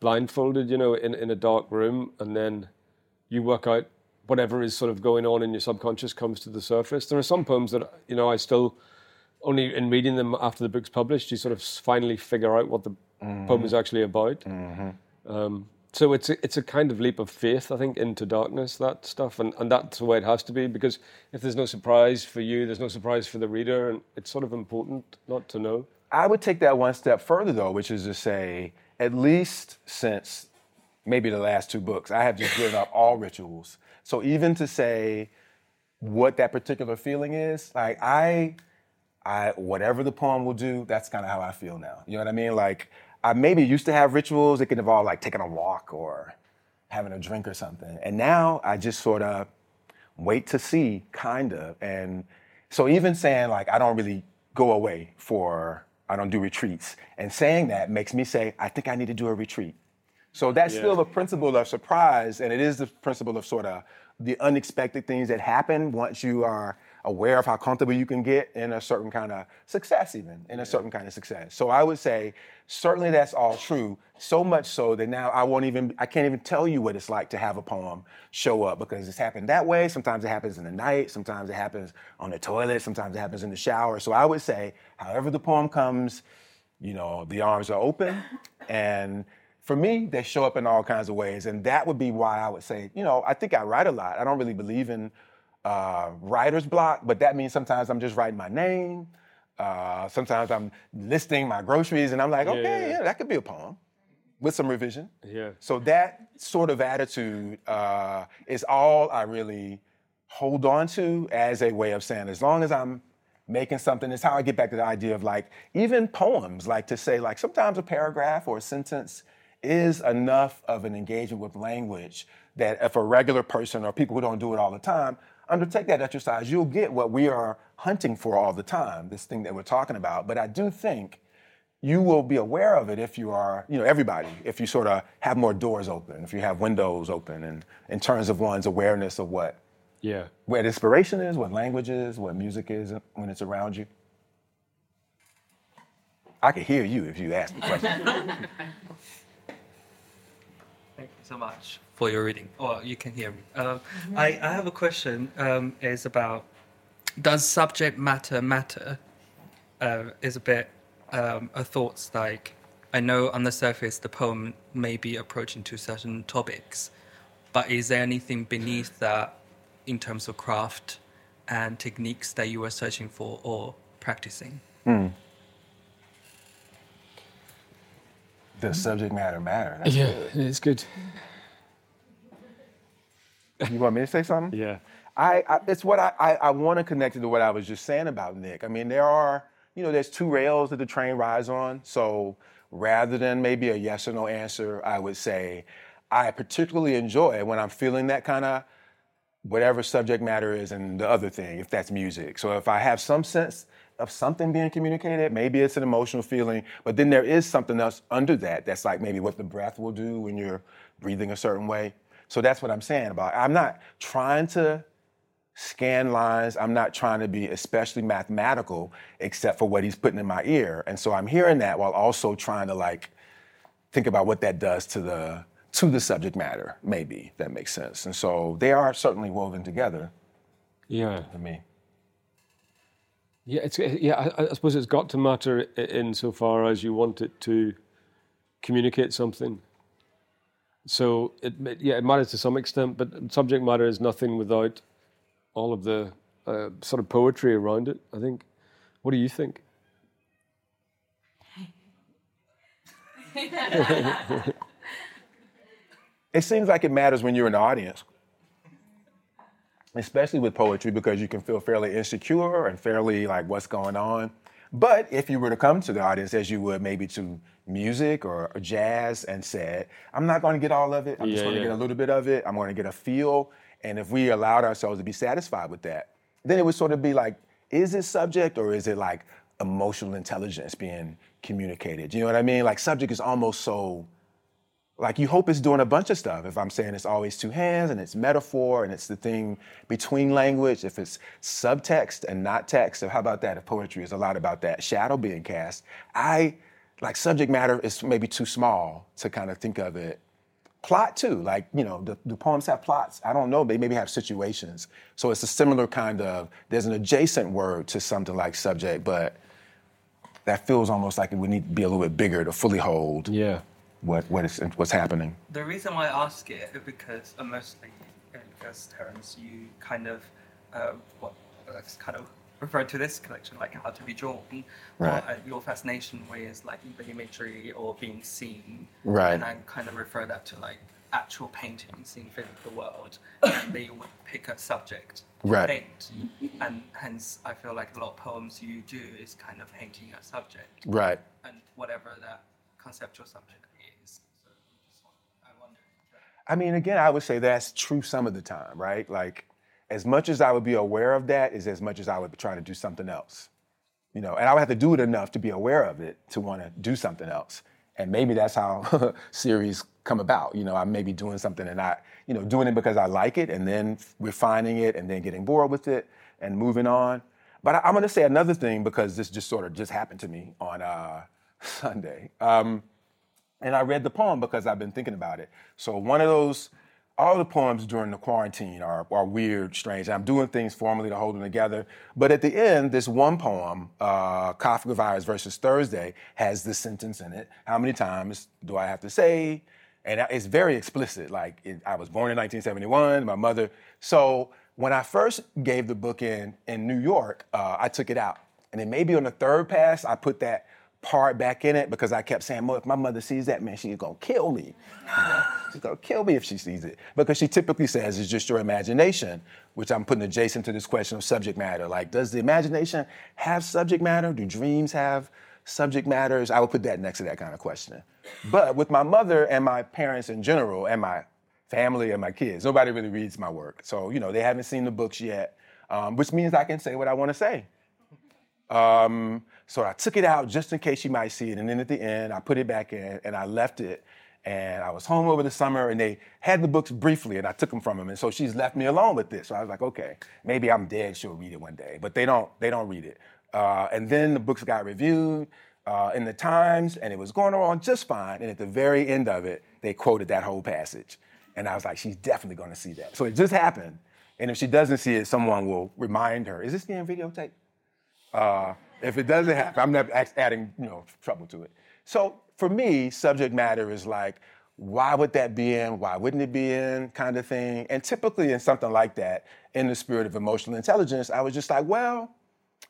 blindfolded, in a dark room, and then you work out whatever is sort of going on in your subconscious comes to the surface. There are some poems that, I still, only in reading them after the book's published, you sort of finally figure out what the poem is actually about. Mm-hmm. So it's a kind of leap of faith, I think, into darkness, that stuff. And that's the way it has to be, because if there's no surprise for you, there's no surprise for the reader, and it's sort of important not to know. I would take that one step further, though, which is to say, at least since maybe the last two books, I have just given up all rituals. So even to say what that particular feeling is, like I whatever the poem will do, that's kind of how I feel now. You know what I mean? Like I maybe used to have rituals. It could involve like taking a walk or having a drink or something. And now I just sort of wait to see, kind of. And so even saying like I don't really go away for, I don't do retreats. And saying that makes me say, I think I need to do a retreat. So that's still the principle of surprise, and it is the principle of sort of the unexpected things that happen once you are aware of how comfortable you can get in a certain kind of success, So I would say certainly that's all true, so much so that now I can't even tell you what it's like to have a poem show up, because it's happened that way. Sometimes it happens in the night, sometimes it happens on the toilet, sometimes it happens in the shower. So I would say however the poem comes, the arms are open, and... for me, they show up in all kinds of ways, and that would be why I would say, I think I write a lot. I don't really believe in writer's block, but that means sometimes I'm just writing my name. Sometimes I'm listing my groceries, and I'm like, that could be a poem with some revision. Yeah. So that sort of attitude is all I really hold on to as a way of saying, as long as I'm making something, is how I get back to the idea of like, even poems, like to say like sometimes a paragraph or a sentence is enough of an engagement with language that if a regular person or people who don't do it all the time undertake that exercise, you'll get what we are hunting for all the time, this thing that we're talking about. But I do think you will be aware of it if you are, everybody, if you sort of have more doors open, if you have windows open, and in terms of one's awareness of what, where inspiration is, what language is, what music is when it's around you. I could hear you if you asked the question. Thank you so much for your reading. Oh, you can hear me. I have a question. Is about, does subject matter? Is a bit a thought, like, I know on the surface the poem may be approaching to certain topics, but is there anything beneath that in terms of craft and techniques that you were searching for or practicing? The subject matter. That's good. It's good. You want me to say something? Yeah. It's what I want to connect it to what I was just saying about Nick. I mean, there are, there's two rails that the train rides on. So rather than maybe a yes or no answer, I would say I particularly enjoy when I'm feeling that kind of whatever subject matter is and the other thing, if that's music. So if I have some sense of something being communicated, maybe it's an emotional feeling, but then there is something else under that that's like maybe what the breath will do when you're breathing a certain way. So that's what I'm saying about it. I'm not trying to scan lines. I'm not trying to be especially mathematical, except for what he's putting in my ear. And so I'm hearing that while also trying to like think about what that does to the subject matter, maybe, if that makes sense. And so they are certainly woven together. Yeah. For me. Yeah, I suppose it's got to matter insofar as you want it to communicate something. So it matters to some extent, but subject matter is nothing without all of the sort of poetry around it, I think. What do you think? It seems like it matters when you're in the audience, especially with poetry, because you can feel fairly insecure and fairly like what's going on. But if you were to come to the audience as you would maybe to music or jazz and said, I'm not going to get all of it. I'm just going to get a little bit of it. I'm going to get a feel. And if we allowed ourselves to be satisfied with that, then it would sort of be like, is it subject or is it like emotional intelligence being communicated? You know what I mean? Like subject is almost so, like you hope it's doing a bunch of stuff. If I'm saying it's always two hands and it's metaphor and it's the thing between language, if it's subtext and not text, so how about that? If poetry is a lot about that shadow being cast, like subject matter is maybe too small to kind of think of it. Plot too, like, you know, do poems have plots? I don't know, they maybe have situations. So it's a similar kind of, there's an adjacent word to something like subject, but that feels almost like it would need to be a little bit bigger to fully hold. Yeah. What's happening. The reason why I ask it is because mostly, as Terrance, you kind of referred to this collection like How to Be Drawn. Right. Your fascination with like either imagery or being seen. Right. And I kind of refer that to like actual paintings in physical world. And they would pick a subject to paint. And hence I feel like a lot of poems you do is kind of painting a subject. Right. And whatever that conceptual subject. I mean, again, I would say that's true some of the time, right? Like, as much as I would be aware of that is as much as I would be trying to do something else, you know? And I would have to do it enough to be aware of it to want to do something else. And maybe that's how series come about. You know, I may be doing something and I, you know, doing it because I like it and then refining it and then getting bored with it and moving on. But I'm going to say another thing because this just sort of just happened to me on Sunday. And I read the poem because I've been thinking about it. So one of those, all the poems during the quarantine are weird, strange. I'm doing things formally to hold them together. But at the end, this one poem, Kafka Virus versus Thursday, has this sentence in it. How many times do I have to say? And it's very explicit. Like, I was born in 1971, my mother. So when I first gave the book in New York, I took it out. And then maybe on the third pass, I put that part back in it because I kept saying, well, if my mother sees that, man, she's gonna kill me. You know? She's gonna kill me if she sees it. Because she typically says it's just your imagination, which I'm putting adjacent to this question of subject matter. Like, does the imagination have subject matter? Do dreams have subject matters? I would put that next to that kind of question. But with my mother and my parents in general and my family and my kids, nobody really reads my work. So, you know, they haven't seen the books yet, which means I can say what I wanna say. So I took it out just in case she might see it. And then at the end, I put it back in and I left it. And I was home over the summer and they had the books briefly and I took them from them. And so she's left me alone with this. So I was like, okay, maybe I'm dead. She'll read it one day, but they don't read it. And then the books got reviewed in the Times and it was going on just fine. And at the very end of it, they quoted that whole passage. And I was like, she's definitely going to see that. So it just happened. And if she doesn't see it, someone will remind her, is this being videotaped? If it doesn't happen, I'm not adding, you know, trouble to it. So for me, subject matter is like, why would that be in? Why wouldn't it be in? Kind of thing. And typically in something like that, in the spirit of emotional intelligence, I was just like, well,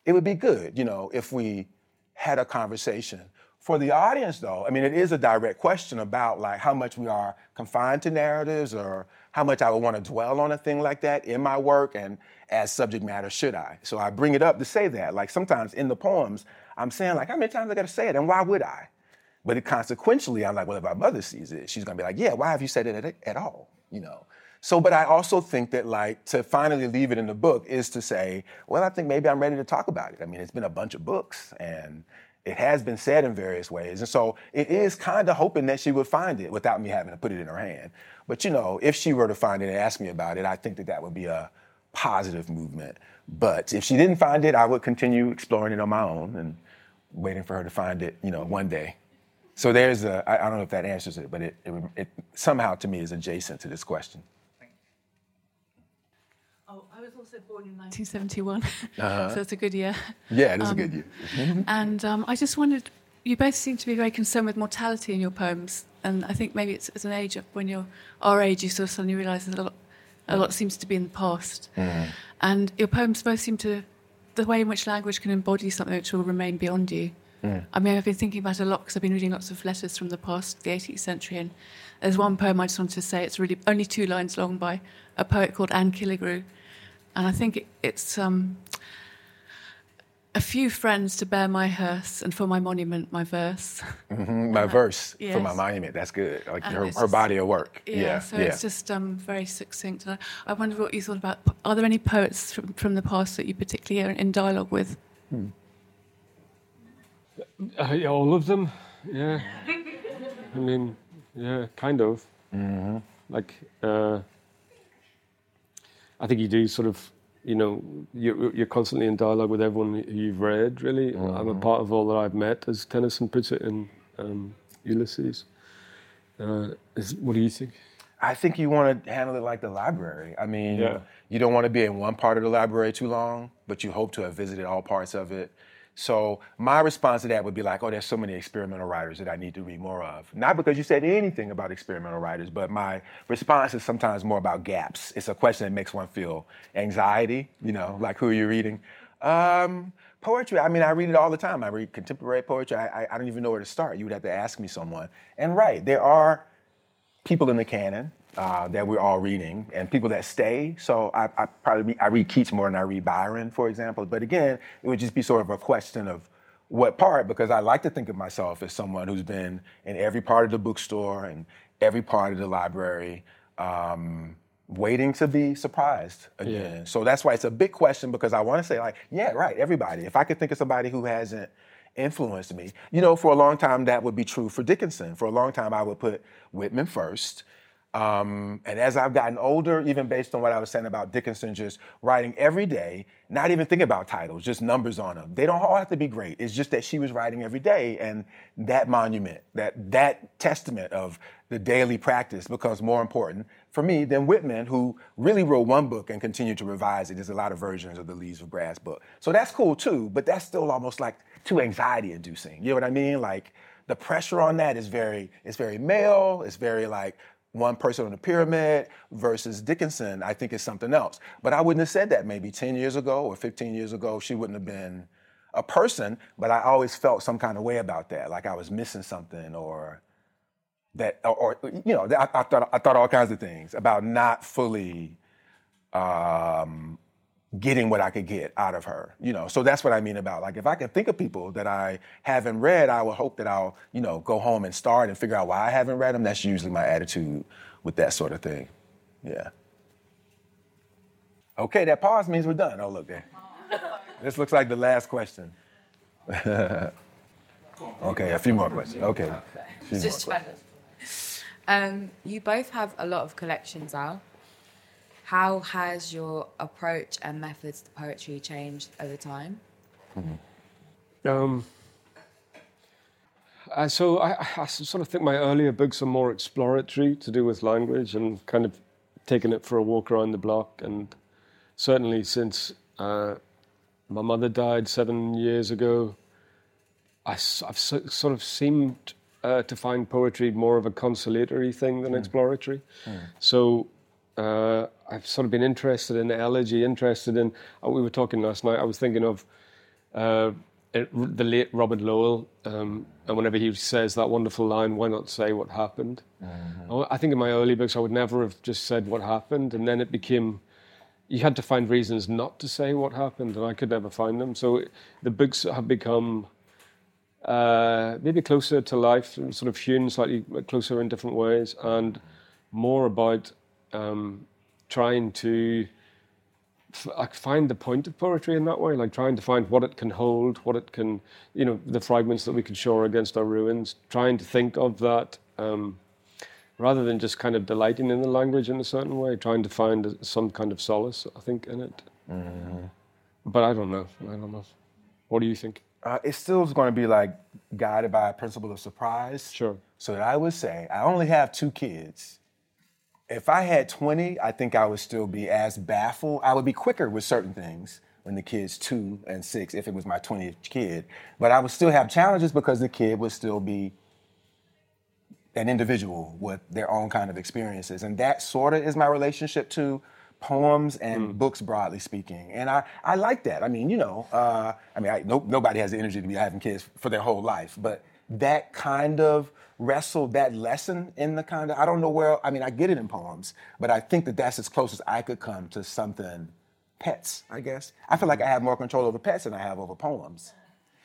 it would be good, you know, if we had a conversation. For the audience, though, I mean, it is a direct question about like how much we are confined to narratives or how much I would want to dwell on a thing like that in my work and as subject matter should I. So I bring it up to say that. Like sometimes in the poems, I'm saying like, how many times I got to say it and why would I? But it consequentially, I'm like, well, if my mother sees it, she's going to be like, yeah, why have you said it at all? You know? So, but I also think that like to finally leave it in the book is to say, well, I think maybe I'm ready to talk about it. I mean, it's been a bunch of books and It has been said in various ways. And so it is kind of hoping that she would find it without me having to put it in her hand. But, you know, if she were to find it and ask me about it, I think that that would be a positive movement. But if she didn't find it, I would continue exploring it on my own and waiting for her to find it, you know, one day. So there's a, I don't know if that answers it, but it somehow to me is adjacent to this question. Oh, I was also born in 1971, so it's a good year. Yeah, it is a good year. And I just wondered, you both seem to be very concerned with mortality in your poems, and I think maybe it's as an age, when you're our age, you sort of suddenly realise that a lot seems to be in the past. Mm-hmm. And your poems both seem to, the way in which language can embody something which will remain beyond you. Mm. I mean, I've been thinking about it a lot because I've been reading lots of letters from the past, the 18th century, and there's one poem I just wanted to say, it's really only 2 lines long by a poet called Anne Killigrew, and I think it's a few friends to bear my hearse and for my monument my verse. Mm-hmm, my verse, yes. For my monument, that's good. Like and her body of work. Yeah, so it's just very succinct. And I wonder what you thought about, are there any poets from the past that you particularly are in dialogue with? Hmm. All of them, yeah. I mean, yeah, kind of. Mm-hmm. Like, I think you do sort of, you know, you're constantly in dialogue with everyone you've read, really. Mm-hmm. I'm a part of all that I've met as Tennyson, Pritchett, and Ulysses. What do you think? I think you want to handle it like the library. I mean, You don't want to be in one part of the library too long, but you hope to have visited all parts of it. So my response to that would be like, oh, there's so many experimental writers that I need to read more of. Not because you said anything about experimental writers, but my response is sometimes more about gaps. It's a question that makes one feel anxiety, you know, like who are you reading? Poetry, I mean, I read it all the time. I read contemporary poetry. I don't even know where to start. You would have to ask me someone. And right, there are people in the canon that we're all reading, and people that stay. So I read Keats more than I read Byron, for example. But again, it would just be sort of a question of what part, because I like to think of myself as someone who's been in every part of the bookstore and every part of the library, waiting to be surprised again. Yeah. So that's why it's a big question, because I want to say like, yeah, right, everybody. If I could think of somebody who hasn't influenced me, you know, for a long time that would be true for Dickinson. For a long time, I would put Whitman first. And as I've gotten older, even based on what I was saying about Dickinson, just writing every day, not even thinking about titles, just numbers on them. They don't all have to be great. It's just that she was writing every day, and that monument, that testament of the daily practice becomes more important for me than Whitman, who really wrote one book and continued to revise it. There's a lot of versions of the Leaves of Grass book. So that's cool too, but that's still almost like too anxiety-inducing. You know what I mean? Like the pressure on that is very male, it's very like, one person on the pyramid versus Dickinson, I think is something else. But I wouldn't have said that maybe 10 years ago or 15 years ago. She wouldn't have been a person, but I always felt some kind of way about that, like I was missing something I thought all kinds of things about not fully getting what I could get out of her, you know? So that's what I mean about, like, if I can think of people that I haven't read, I would hope that I'll, you know, go home and start and figure out why I haven't read them. That's usually my attitude with that sort of thing. Yeah. Okay, that pause means we're done. Oh, look there. This looks like the last question. Okay, a few more questions. Okay. Just you both have a lot of collections out. How has your approach and methods to poetry changed over time? Mm-hmm. So I sort of think my earlier books are more exploratory, to do with language and kind of taking it for a walk around the block. And certainly since my mother died 7 years ago, I've sort of seemed to find poetry more of a consolatory thing than exploratory. Mm. So... I've sort of been interested in elegy, we were talking last night, I was thinking of the late Robert Lowell, and whenever he says that wonderful line, why not say what happened? Mm-hmm. I think in my early books I would never have just said what happened, and then it became, you had to find reasons not to say what happened, and I could never find them. So the books have become maybe closer to life, sort of hewn slightly closer in different ways, and more about trying to I find the point of poetry in that way, like trying to find what it can hold, what it can, you know, the fragments that we can shore against our ruins, trying to think of that, rather than just kind of delighting in the language in a certain way, trying to find some kind of solace, I think, in it. Mm-hmm. But I don't know. What do you think? It's still going to be like guided by a principle of surprise. Sure. So that I would say, I only have 2 kids. If I had 20, I think I would still be as baffled. I would be quicker with certain things when the kid's 2 and 6, if it was my 20th kid. But I would still have challenges because the kid would still be an individual with their own kind of experiences. And that sort of is my relationship to poems and books, broadly speaking. And I like that. I mean, you know, nobody has the energy to be having kids for their whole life, but that kind of wrestled that lesson in the kind of, I don't know where, I mean, I get it in poems, but I think that that's as close as I could come to something, pets, I guess. I feel like I have more control over pets than I have over poems.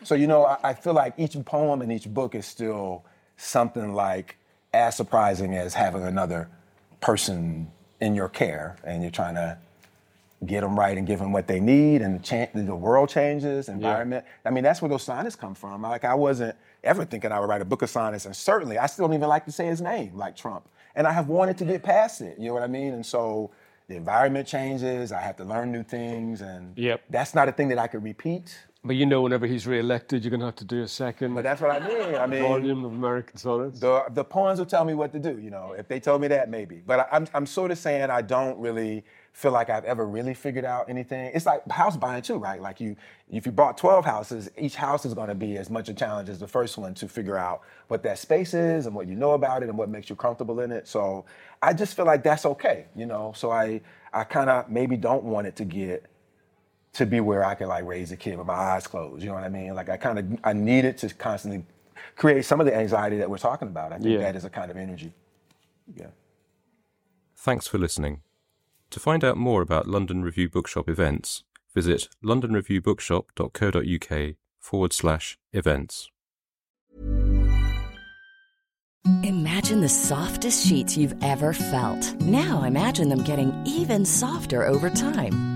So, you know, I feel like each poem and each book is still something like as surprising as having another person in your care, and you're trying to get them right and give them what they need, and the world changes, environment. Yeah. I mean, that's where those sonnets come from. Like, I wasn't ever thinking I would write a book of sonnets, and certainly I still don't even like to say his name, like Trump. And I have wanted to get past it, you know what I mean? And so the environment changes, I have to learn new things, and that's not a thing that I could repeat. But you know, whenever he's reelected, you're going to have to do a second. But that's what I mean. I mean, volume of American sonnets. The poems will tell me what to do. You know, if they told me that, maybe. But I'm sort of saying I don't really feel like I've ever really figured out anything. It's like house buying too, right? Like if you bought 12 houses, each house is going to be as much a challenge as the first one to figure out what that space is and what you know about it and what makes you comfortable in it. So I just feel like that's okay, you know. So I kind of maybe don't want it to get to be where I can like raise a kid with my eyes closed, you know what I mean? Like I needed to constantly create some of the anxiety that we're talking about. I think that is a kind of energy. Yeah. Thanks for listening. To find out more about London Review Bookshop events, visit londonreviewbookshop.co.uk/events. Imagine the softest sheets you've ever felt. Now imagine them getting even softer over time.